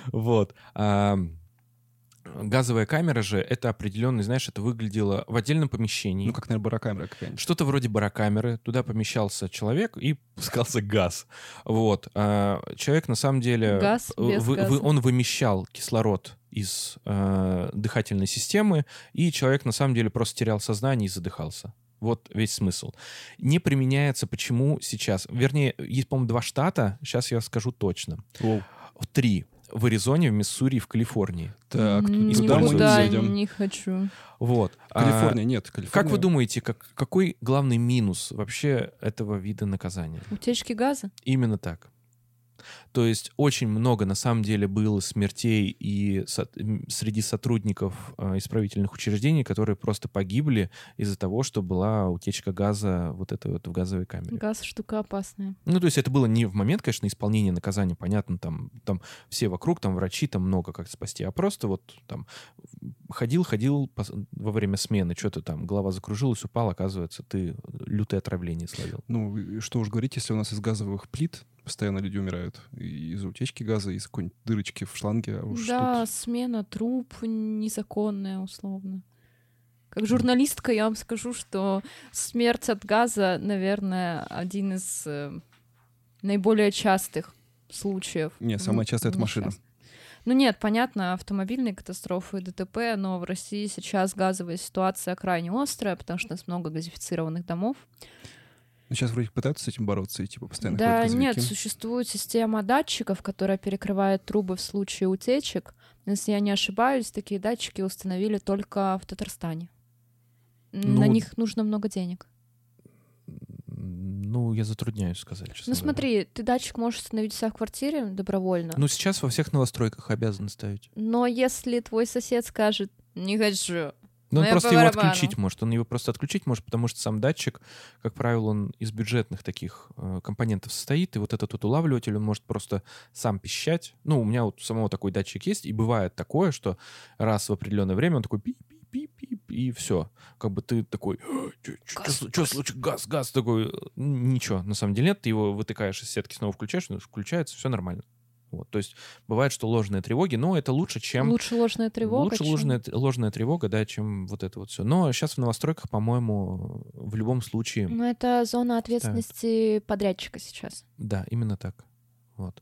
Вот. Газовая камера же, это определенно, знаешь, это выглядело в отдельном помещении. Ну, как, наверное, барокамера какая-нибудь. Что-то вроде барокамеры. Туда помещался человек и пускался газ. Вот. А человек, на самом деле... Газ без вы, газа. Вы, он вымещал кислород из э, дыхательной системы, и человек, на самом деле, просто терял сознание и задыхался. Вот весь смысл. Не применяется почему сейчас. Вернее, есть, по-моему, два штата. Сейчас я скажу точно. Воу. Три. В Аризоне, в Миссури и в Калифорнии. Так, никуда не хочу. Вот. Калифорния, нет. Калифорния. Как вы думаете, как, какой главный минус вообще этого вида наказания? Утечки газа? Именно так. То есть очень много, на самом деле, было смертей и со- среди сотрудников э, исправительных учреждений, которые просто погибли из-за того, что была утечка газа вот этой вот в газовой камере. Газ — штука опасная. Ну, то есть это было не в момент, конечно, исполнения наказания, понятно, там, там все вокруг, там врачи, там много как спасти, а просто вот там ходил-ходил по- во время смены, что-то там, голова закружилась, упал, оказывается, ты лютое отравление словил. Ну, что уж говорить, если у нас из газовых плит постоянно люди умирают из-за утечки газа, из какой-нибудь дырочки в шланге. А уж да, тут... смена труб незаконная, условно. Как журналистка я вам скажу, что смерть от газа, наверное, один из э, наиболее частых случаев. Нет, самая частая — это машина. Ну нет, понятно, автомобильные катастрофы, дэ тэ пэ, но в России сейчас газовая ситуация крайне острая, потому что у нас много газифицированных домов. Сейчас вроде пытаются с этим бороться и типа постоянно... Да, нет, существует система датчиков, которая перекрывает трубы в случае утечек. Если я не ошибаюсь, такие датчики установили только в Татарстане. Ну, на них нужно много денег. Ну, я затрудняюсь сказать, честно. Ну, смотри, говоря. Ты датчик можешь установить у себя в квартире добровольно. Ну, сейчас во всех новостройках обязан ставить. Но если твой сосед скажет «не хочу», но он я просто его отключить может. Он его просто отключить может, потому что сам датчик, как правило, он из бюджетных таких э, компонентов состоит. И вот этот вот улавливатель, он может просто сам пищать. Ну, у меня вот самого такой датчик есть. И бывает такое, что раз в определенное время он такой пип-пип-пип-пип, и все. Как бы ты такой... Что случилось? Газ, газ. Такой, ничего, на самом деле нет. Ты его вытыкаешь из сетки, снова включаешь, включается, все нормально. Вот, то есть бывает, что ложные тревоги, но это лучше, чем... Лучше ложная тревога. Лучше чем... ложная, ложная тревога, да, чем вот это вот все. Но сейчас в новостройках, по-моему, в любом случае... Ну, это зона ответственности так. подрядчика сейчас. Да, именно так. Вот.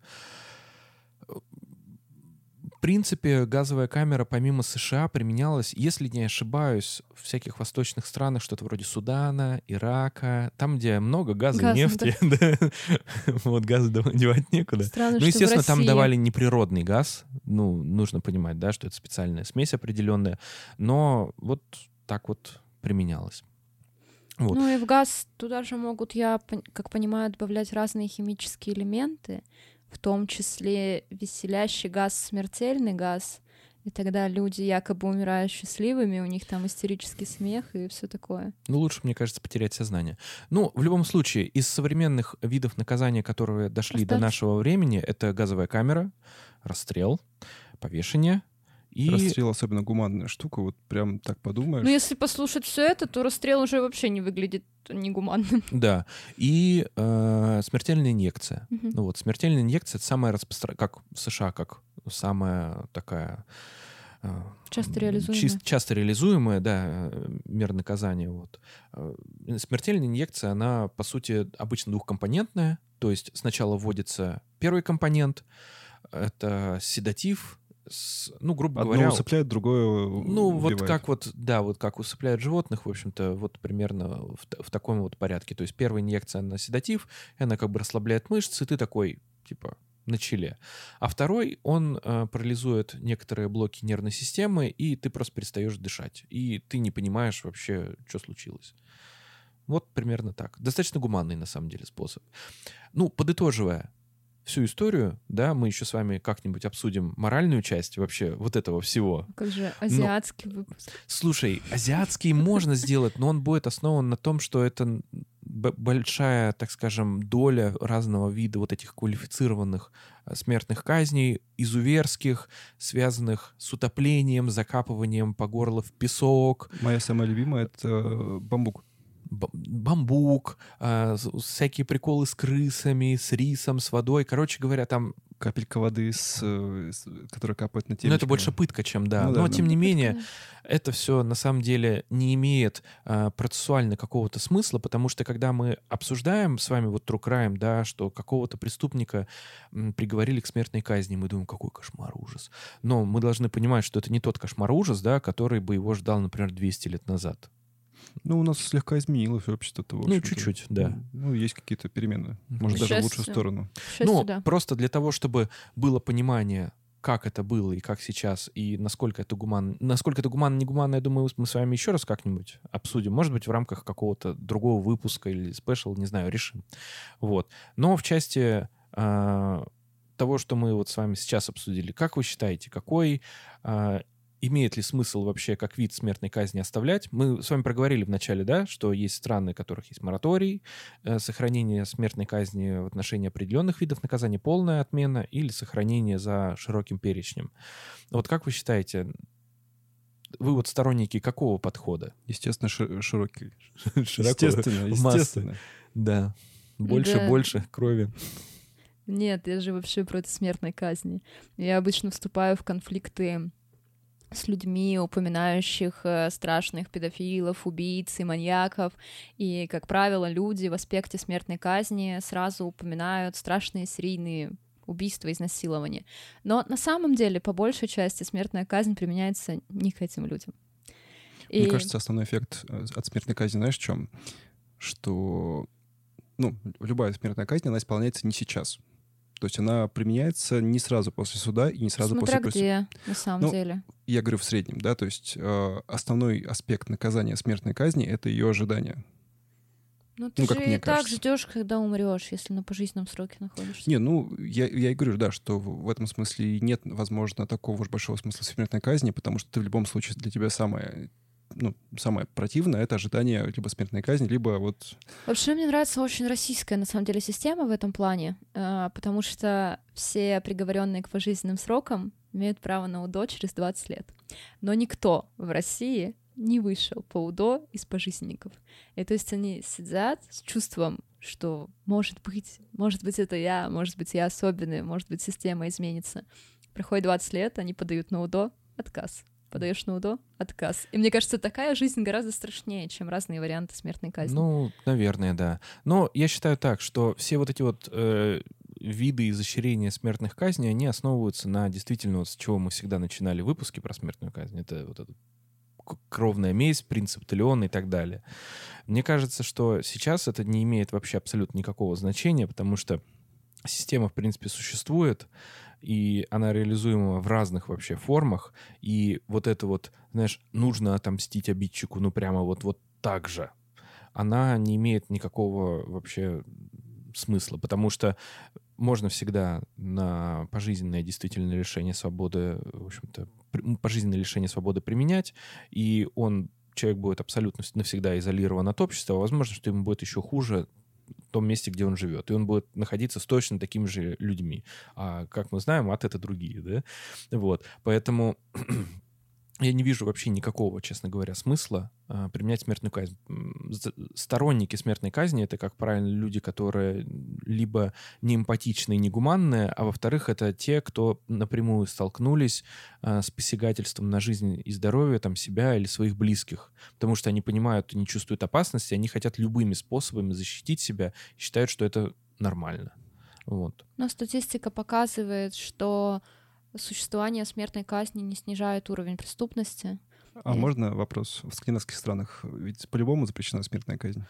В принципе, газовая камера помимо США применялась, если не ошибаюсь, в всяких восточных странах, что-то вроде Судана, Ирака, там, где много газа, газа и нефти. Да. Вот газа девать некуда. Странно, ну, естественно, там давали неприродный газ. Ну, нужно понимать, да, что это специальная смесь определенная. Но вот так вот применялось. Вот. Ну и в газ туда же могут, я как понимаю, добавлять разные химические элементы, в том числе веселящий газ, смертельный газ, и тогда люди якобы умирают счастливыми, у них там истерический смех и все такое. Ну, лучше, мне кажется, потерять сознание. Ну, в любом случае, из современных видов наказания, которые дошли Остаться. до нашего времени, это газовая камера, расстрел, повешение. И... Расстрел особенно гуманная штука, вот прям так подумаешь. Ну, если послушать все это, то расстрел уже вообще не выглядит негуманным. Да. И э, смертельная инъекция. Угу. Ну вот, смертельная инъекция — это самая распространенная, как в США, как самая такая... Э, часто реализуемая. Чис- часто реализуемая, да, мера наказания. Вот. Смертельная инъекция, она, по сути, обычно двухкомпонентная. То есть сначала вводится первый компонент, это седатив, С, ну, грубо Одно говоря... Одно усыпляет, другое Ну, убивает. Вот как вот, да, вот как усыпляют животных, в общем-то, вот примерно в, в таком вот порядке. То есть первая инъекция, она седатив, и она как бы расслабляет мышцы, и ты такой, типа, на чиле. А второй, он э, парализует некоторые блоки нервной системы, и ты просто перестаешь дышать. И ты не понимаешь вообще, что случилось. Вот примерно так. Достаточно гуманный, на самом деле, способ. Ну, подытоживая всю историю, да, мы еще с вами как-нибудь обсудим моральную часть вообще вот этого всего. Как же азиатский но... выпуск. Слушай, азиатский можно сделать, но он будет основан на том, что это большая, так скажем, доля разного вида вот этих квалифицированных смертных казней, изуверских, связанных с утоплением, закапыванием по горло в песок. Моя самая любимая — это бамбук. бамбук, э, всякие приколы с крысами, с рисом, с водой. Короче говоря, там... Капелька воды, с, с, которая капает на телечко. Ну, это больше пытка, чем, да. Ну, да Но, да, тем да. не менее, пытка. Это все, на самом деле, не имеет э, процессуально какого-то смысла, потому что, когда мы обсуждаем с вами вот true crime, да, что какого-то преступника м, приговорили к смертной казни, мы думаем, какой кошмар, ужас. Но мы должны понимать, что это не тот кошмар, ужас, да, который бы его ждал, например, двести лет назад. Ну, у нас слегка изменилось общество-то. В ну, чуть-чуть, да. Ну, есть какие-то перемены. Может, даже в лучшую сторону. Ну, да. Просто для того, чтобы было понимание, как это было и как сейчас, и насколько это гуманно. Насколько это гуманно, не гуманно, я думаю, мы с вами еще раз как-нибудь обсудим. Может быть, в рамках какого-то другого выпуска или спешл, не знаю, решим. Вот. Но в части э, того, что мы вот с вами сейчас обсудили, как вы считаете, какой... Э, имеет ли смысл вообще как вид смертной казни оставлять? Мы с вами проговорили вначале, да, что есть страны, у которых есть мораторий, э, сохранение смертной казни в отношении определенных видов наказания, полная отмена или сохранение за широким перечнем. Вот как вы считаете, вы вот сторонники какого подхода? Естественно, ши- широкий. Естественно, естественно. Да. Больше, больше крови. Нет, я же вообще против смертной казни. Я обычно вступаю в конфликты с людьми, упоминающих страшных педофилов, убийц и маньяков. И, как правило, люди в аспекте смертной казни сразу упоминают страшные серийные убийства, изнасилования. Но на самом деле, по большей части, смертная казнь применяется не к этим людям. И... Мне кажется, основной эффект от смертной казни, знаешь, в чем? Что ну, любая смертная казнь, она исполняется не сейчас. То есть она применяется не сразу после суда и не сразу Смотря после... Смотря где, после... на самом ну, деле. Я говорю в среднем, да, то есть э, основной аспект наказания смертной казни — это ее ожидание. Ну, ты ну, как же мне и кажется. Так ждешь, когда умрешь, если на пожизненном сроке находишься. Не, ну, я, я и говорю, да, что в этом смысле нет, возможно, такого уж большого смысла смертной казни, потому что ты в любом случае для тебя самое... Ну, самое противное — это ожидание либо смертной казни, либо вот... Вообще мне нравится очень российская, на самом деле, система в этом плане, потому что все приговоренные к пожизненным срокам имеют право на УДО через двадцать лет. Но никто в России не вышел по УДО из пожизненников. И то есть они сидят с чувством, что может быть, может быть, это я, может быть, я особенный, может быть, система изменится. Проходит двадцать лет, они подают на УДО — отказ. Подаешь на УДО — отказ. И мне кажется, такая жизнь гораздо страшнее, чем разные варианты смертной казни. Ну, наверное, да. Но я считаю так, что все вот эти вот э, виды изощрения смертных казней, они основываются на действительно, вот с чего мы всегда начинали выпуски про смертную казнь. Это вот этот кровная месть, принцип Телеона и так далее. Мне кажется, что сейчас это не имеет вообще абсолютно никакого значения, потому что система, в принципе, существует, и она реализуема в разных вообще формах, и вот это вот, знаешь, нужно отомстить обидчику, ну прямо вот, вот так же, она не имеет никакого вообще смысла, потому что можно всегда на пожизненное действительно лишение свободы, в общем-то, пожизненное лишение свободы применять, и он, человек будет абсолютно навсегда изолирован от общества, возможно, что ему будет еще хуже в том месте, где он живет, и он будет находиться с точно такими же людьми. А, как мы знаем, ад — это другие, да? Вот, поэтому я не вижу вообще никакого, честно говоря, смысла а, применять смертную казнь. Сторонники смертной казни — это, как правильно, люди, которые либо неэмпатичные, негуманные, а во-вторых, это те, кто напрямую столкнулись а, с посягательством на жизнь и здоровье там, себя или своих близких, потому что они понимают и не чувствуют опасности, они хотят любыми способами защитить себя и считают, что это нормально. Вот. Но статистика показывает, что существование смертной казни не снижает уровень преступности. А и... можно вопрос? В скандинавских странах ведь по-любому запрещена смертная казнь?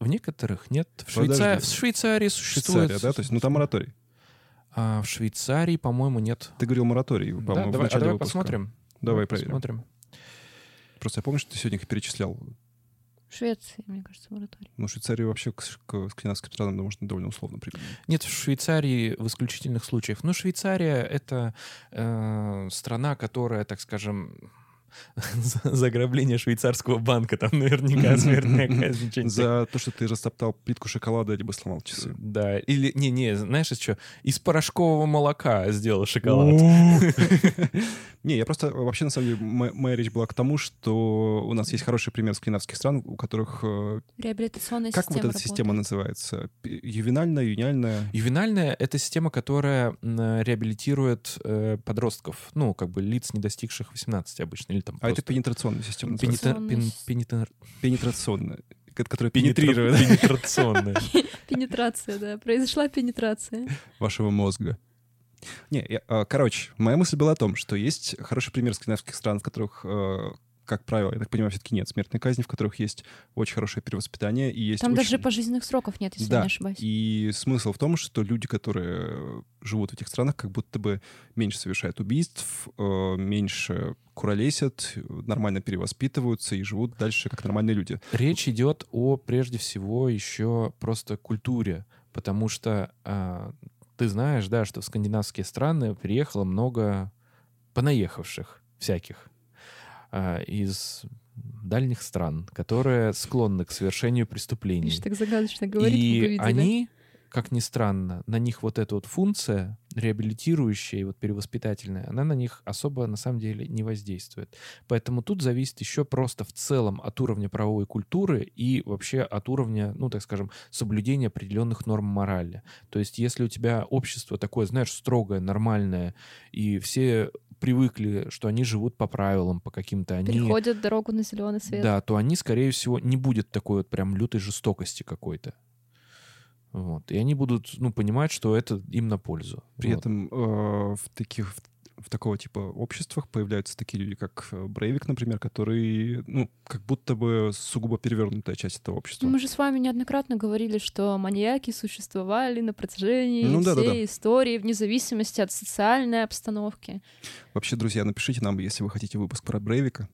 В некоторых нет. В, Швейцар... в Швейцарии существует... Швейцария, да? То есть, ну, там мораторий. А в Швейцарии, по-моему, нет. Ты говорил мораторий, по-моему, да, в давай, начале а давай выпуска. Посмотрим. Давай проверим. Посмотрим. Просто я помню, что ты сегодня их перечислял. В Швеции, мне кажется, мораторий. Ну, Швейцарию вообще к, к скандинавским странам можно довольно условно применить. Нет, в Швейцарии в исключительных случаях. Ну, Швейцария — это э, страна, которая, так скажем, за ограбление швейцарского банка. Там наверняка смертная казнь. За то, что ты растоптал плитку шоколада либо сломал часы. Да. Или, не-не, знаешь, что? Из порошкового молока сделал шоколад. Не, я просто... Вообще, на самом деле, моя речь была к тому, что у нас есть хороший пример скандинавских стран, у которых... Реабилитационная система. Как вот эта система называется? Ювенальная, юниальная? Ювенальная — это система, которая реабилитирует подростков. Ну, как бы лиц, не достигших восемнадцати обычно. Там а это пенетрационная система. Пенитра... Пен... Пенитра... Пенетрационная. Которая пенетрирует. Пенетрационная. Пенетрация, да. Произошла пенетрация. Вашего мозга. Не, я, короче, моя мысль была о том, что есть хороший пример скандинавских стран, в которых, как правило, я так понимаю, все-таки нет смертной казни, в которых есть очень хорошее перевоспитание. И есть там очень... даже пожизненных сроков нет, если да. не ошибаюсь. И смысл в том, что люди, которые живут в этих странах, как будто бы меньше совершают убийств, меньше куролесят, нормально перевоспитываются и живут дальше как нормальные люди. Речь идет о, прежде всего, еще просто культуре, потому что ты знаешь, да, что в скандинавские страны приехало много понаехавших всяких из дальних стран, которые склонны к совершению преступлений. Миша так загадочно говорит. И они, как ни странно, на них вот эта вот функция реабилитирующая и вот перевоспитательная, она на них особо, на самом деле, не воздействует. Поэтому тут зависит еще просто в целом от уровня правовой культуры и вообще от уровня, ну, так скажем, соблюдения определенных норм морали. То есть если у тебя общество такое, знаешь, строгое, нормальное, и все привыкли, что они живут по правилам, по каким-то... они переходят дорогу на зеленый свет. Да, то они, скорее всего, не будет такой вот прям лютой жестокости какой-то. Вот. И они будут, ну, понимать, что это им на пользу. При вот. этом э, в таких... в такого типа обществах появляются такие люди, как Брейвик, например, которые, ну, как будто бы сугубо перевернутая часть этого общества. Мы же с вами неоднократно говорили, что маньяки существовали на протяжении ну, всей да, да, да. истории, вне зависимости от социальной обстановки. Вообще, друзья, напишите нам, если вы хотите выпуск про Брейвика.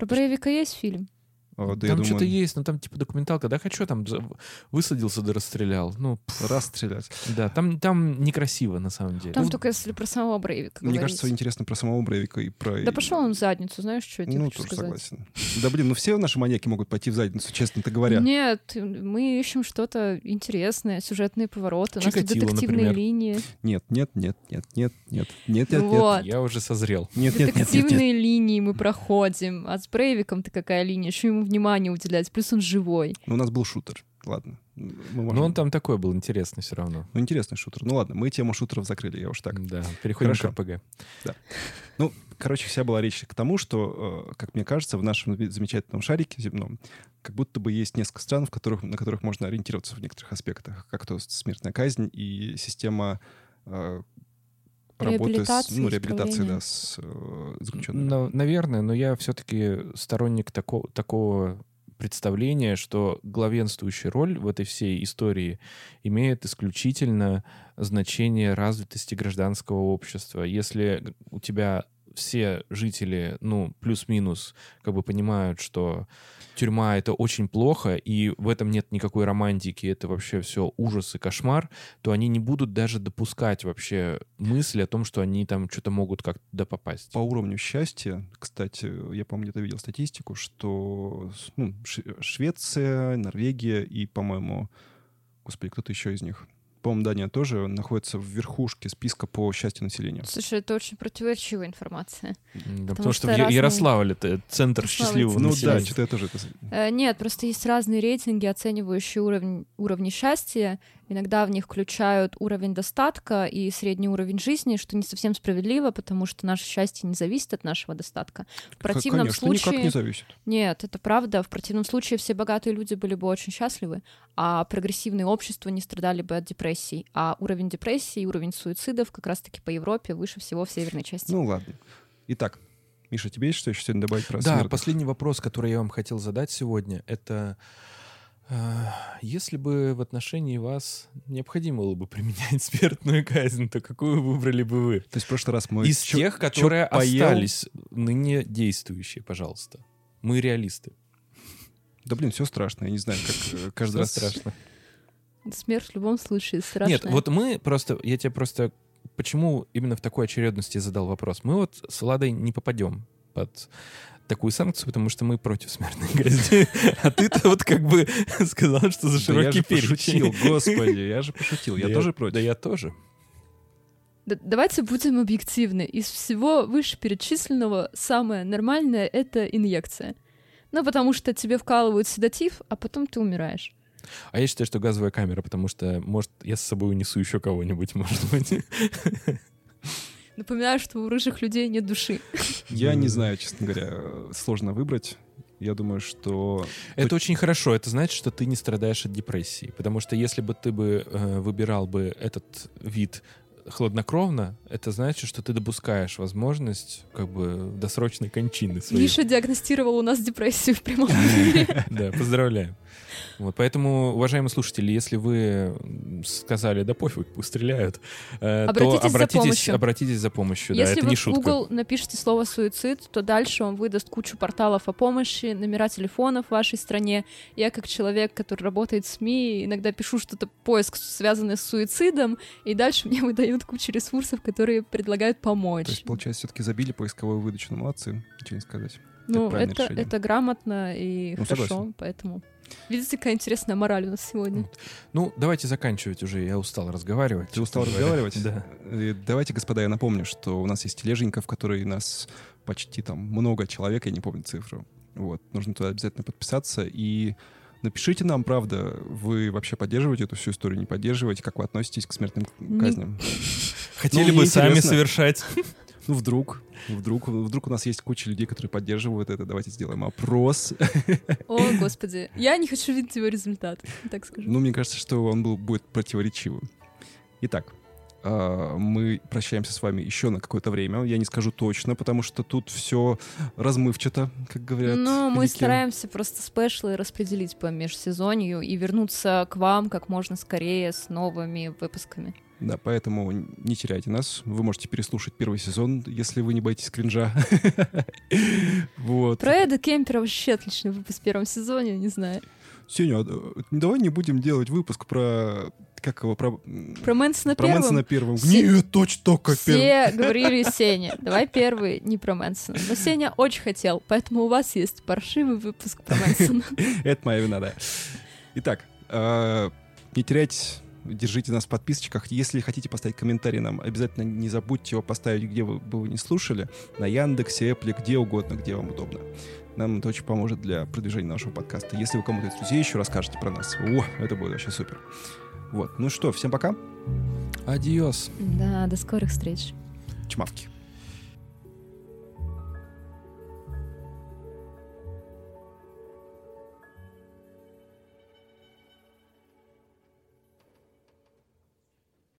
Про Брейвика есть фильм? О, да, там что-то думаю... есть, но там типа документалка. Да хочу, там высадился да расстрелял. Ну, пфф. Расстрелять. Да, там, там некрасиво, на самом деле. Там ну, только если про самого Брейвика Мне говорить. Кажется, интересно про самого Брейвика и про... Да пошел он в задницу, знаешь, что я тебе ну, хочу сказать. Ну, тоже согласен. Да блин, ну все наши маньяки могут пойти в задницу, честно-то говоря. Нет, мы ищем что-то интересное, сюжетные повороты, Чикатило, у нас детективные например. линии. Нет, нет, нет, нет, нет, нет, нет, нет, вот. нет. Я уже созрел. Нет, нет, детективные нет, нет. линии мы проходим. А с Брейвиком-то какая линия? Что ему внимание уделять, плюс он живой. Ну, у нас был шутер, ладно. Можем... Но он там такой был интересный все равно. Ну, интересный шутер. Ну, ладно, мы тему шутеров закрыли, я уж так. Да, переходим Хорошо. к эр пэ гэ. Да. Ну, короче, вся была речь к тому, что, как мне кажется, в нашем замечательном шарике земном как будто бы есть несколько стран, в которых, на которых можно ориентироваться в некоторых аспектах. Как то смертная казнь и система... работы с, ну, реабилитации, да, с э, заключенными. Но, наверное, но я все-таки сторонник тако, такого представления, что главенствующая роль в этой всей истории имеет исключительно значение развитости гражданского общества. Если у тебя все жители, ну, плюс-минус, как бы понимают, что тюрьма — это очень плохо, и в этом нет никакой романтики, это вообще все ужас и кошмар, то они не будут даже допускать вообще мысли о том, что они там что-то могут как-то допопасть. По уровню счастья, кстати, я, по-моему, где-то видел статистику, что ну, Швеция, Норвегия и, по-моему, господи, кто-то еще из них... По-моему, Дания тоже находится в верхушке списка по счастью населения. Слушай, это очень противоречивая информация. Да, потому, потому что, что в разные... Ярославле это центр счастливого ну, населения. Ну да, что-то я тоже... Это... Нет, просто есть разные рейтинги, оценивающие уровень, уровни счастья. Иногда в них включают уровень достатка и средний уровень жизни, что не совсем справедливо, потому что наше счастье не зависит от нашего достатка. В противном Конечно, случае... никак не зависит. Нет, это правда. В противном случае все богатые люди были бы очень счастливы, а прогрессивные общества не страдали бы от депрессий. А уровень депрессии, уровень суицидов как раз-таки по Европе выше всего в северной части. Ну ладно. Итак, Миша, тебе есть что еще сегодня добавить про да, смертных? Да, последний вопрос, который я вам хотел задать сегодня, это... Если бы в отношении вас необходимо было бы применять смертную казнь, то какую выбрали бы вы? То есть в прошлый раз мы... Из чё, тех, которые остались, ныне действующие, пожалуйста. Мы реалисты. Да блин, все страшно, я не знаю, как каждый раз... страшно. Смерть в любом случае страшная. Нет, вот мы просто... Я тебе просто... Почему именно в такой очередности задал вопрос? Мы вот с Ладой не попадем под... такую санкцию, потому что мы против смертной казни. А ты-то вот как бы сказал, что за широкий перечень. Я же пошутил, господи, я же пошутил. Я тоже против. Да я тоже. Давайте будем объективны. Из всего вышеперечисленного самое нормальное — это инъекция. Ну, потому что тебе вкалывают седатив, а потом ты умираешь. А я считаю, что газовая камера, потому что, может, я с собой унесу еще кого-нибудь, может быть. Напоминаю, что у рыжих людей нет души. Я не знаю, честно говоря, сложно выбрать. Я думаю, что... Это очень хорошо. Это значит, что ты не страдаешь от депрессии. Потому что если бы ты бы э, выбирал бы этот вид хладнокровно, это значит, что ты допускаешь возможность как бы досрочной кончины своей. Миша диагностировал у нас депрессию в прямом эфире. Да, поздравляем. Вот, поэтому, уважаемые слушатели, если вы сказали, да пофиг, пусть стреляют, э, обратитесь то обратитесь за, обратитесь за помощью. Да, если это вы не шутка. Если вы в Google напишите слово «суицид», то дальше он выдаст кучу порталов о помощи, номера телефонов в вашей стране. Я, как человек, который работает в СМИ, иногда пишу что-то, поиск, связанный с суицидом, и дальше мне выдают кучу ресурсов, которые предлагают помочь. То есть, получается, все-таки забили поисковую выдачу. Ну, молодцы, ничего не сказать. Ну, это, это, это грамотно и ну, хорошо, согласен. Поэтому... Видите, какая интересная мораль у нас сегодня. Ну, давайте заканчивать уже. Я устал разговаривать. Ты устал разговаривать? Да. Давайте, господа, я напомню, что у нас есть тележенька, в которой нас почти там много человек, я не помню цифру. Вот. Нужно туда обязательно подписаться. И напишите нам, правда, вы вообще поддерживаете эту всю историю, не поддерживаете, как вы относитесь к смертным казням. Хотели бы сами совершать... Ну, вдруг, вдруг, вдруг у нас есть куча людей, которые поддерживают это. Давайте сделаем опрос. О, господи. Я не хочу видеть его результат, так скажу. Ну, мне кажется, что он был, будет противоречивым. Итак, э, мы прощаемся с вами еще на какое-то время. Я не скажу точно, потому что тут все размывчато, как говорят. Ну, мы стараемся просто спешлы распределить по межсезонью и вернуться к вам как можно скорее с новыми выпусками. Да, поэтому не теряйте нас. Вы можете переслушать первый сезон, если вы не боитесь кринжа. Про Эда Кемпера вообще отличный выпуск в первом сезоне, не знаю. Сеня, давай не будем делать выпуск про... Как его? Про Мэнсона первым? Про Мэнсона первым. Нет, точно как первым. Все говорили Сеня. Давай первый не про Мэнсона. Но Сеня очень хотел, поэтому у вас есть паршивый выпуск про Мэнсона. Это моя вина, да. Итак, не теряйтесь... Держите нас в подписочках. Если хотите поставить комментарий нам, обязательно не забудьте его поставить, где вы бы не слушали. На Яндексе, Эппле, где угодно, где вам удобно. Нам это очень поможет для продвижения нашего подкаста. Если вы кому-то из друзей еще расскажете про нас, о, это будет вообще супер. Вот. Ну что, всем пока. Адиос. Да, до скорых встреч. Чмавки.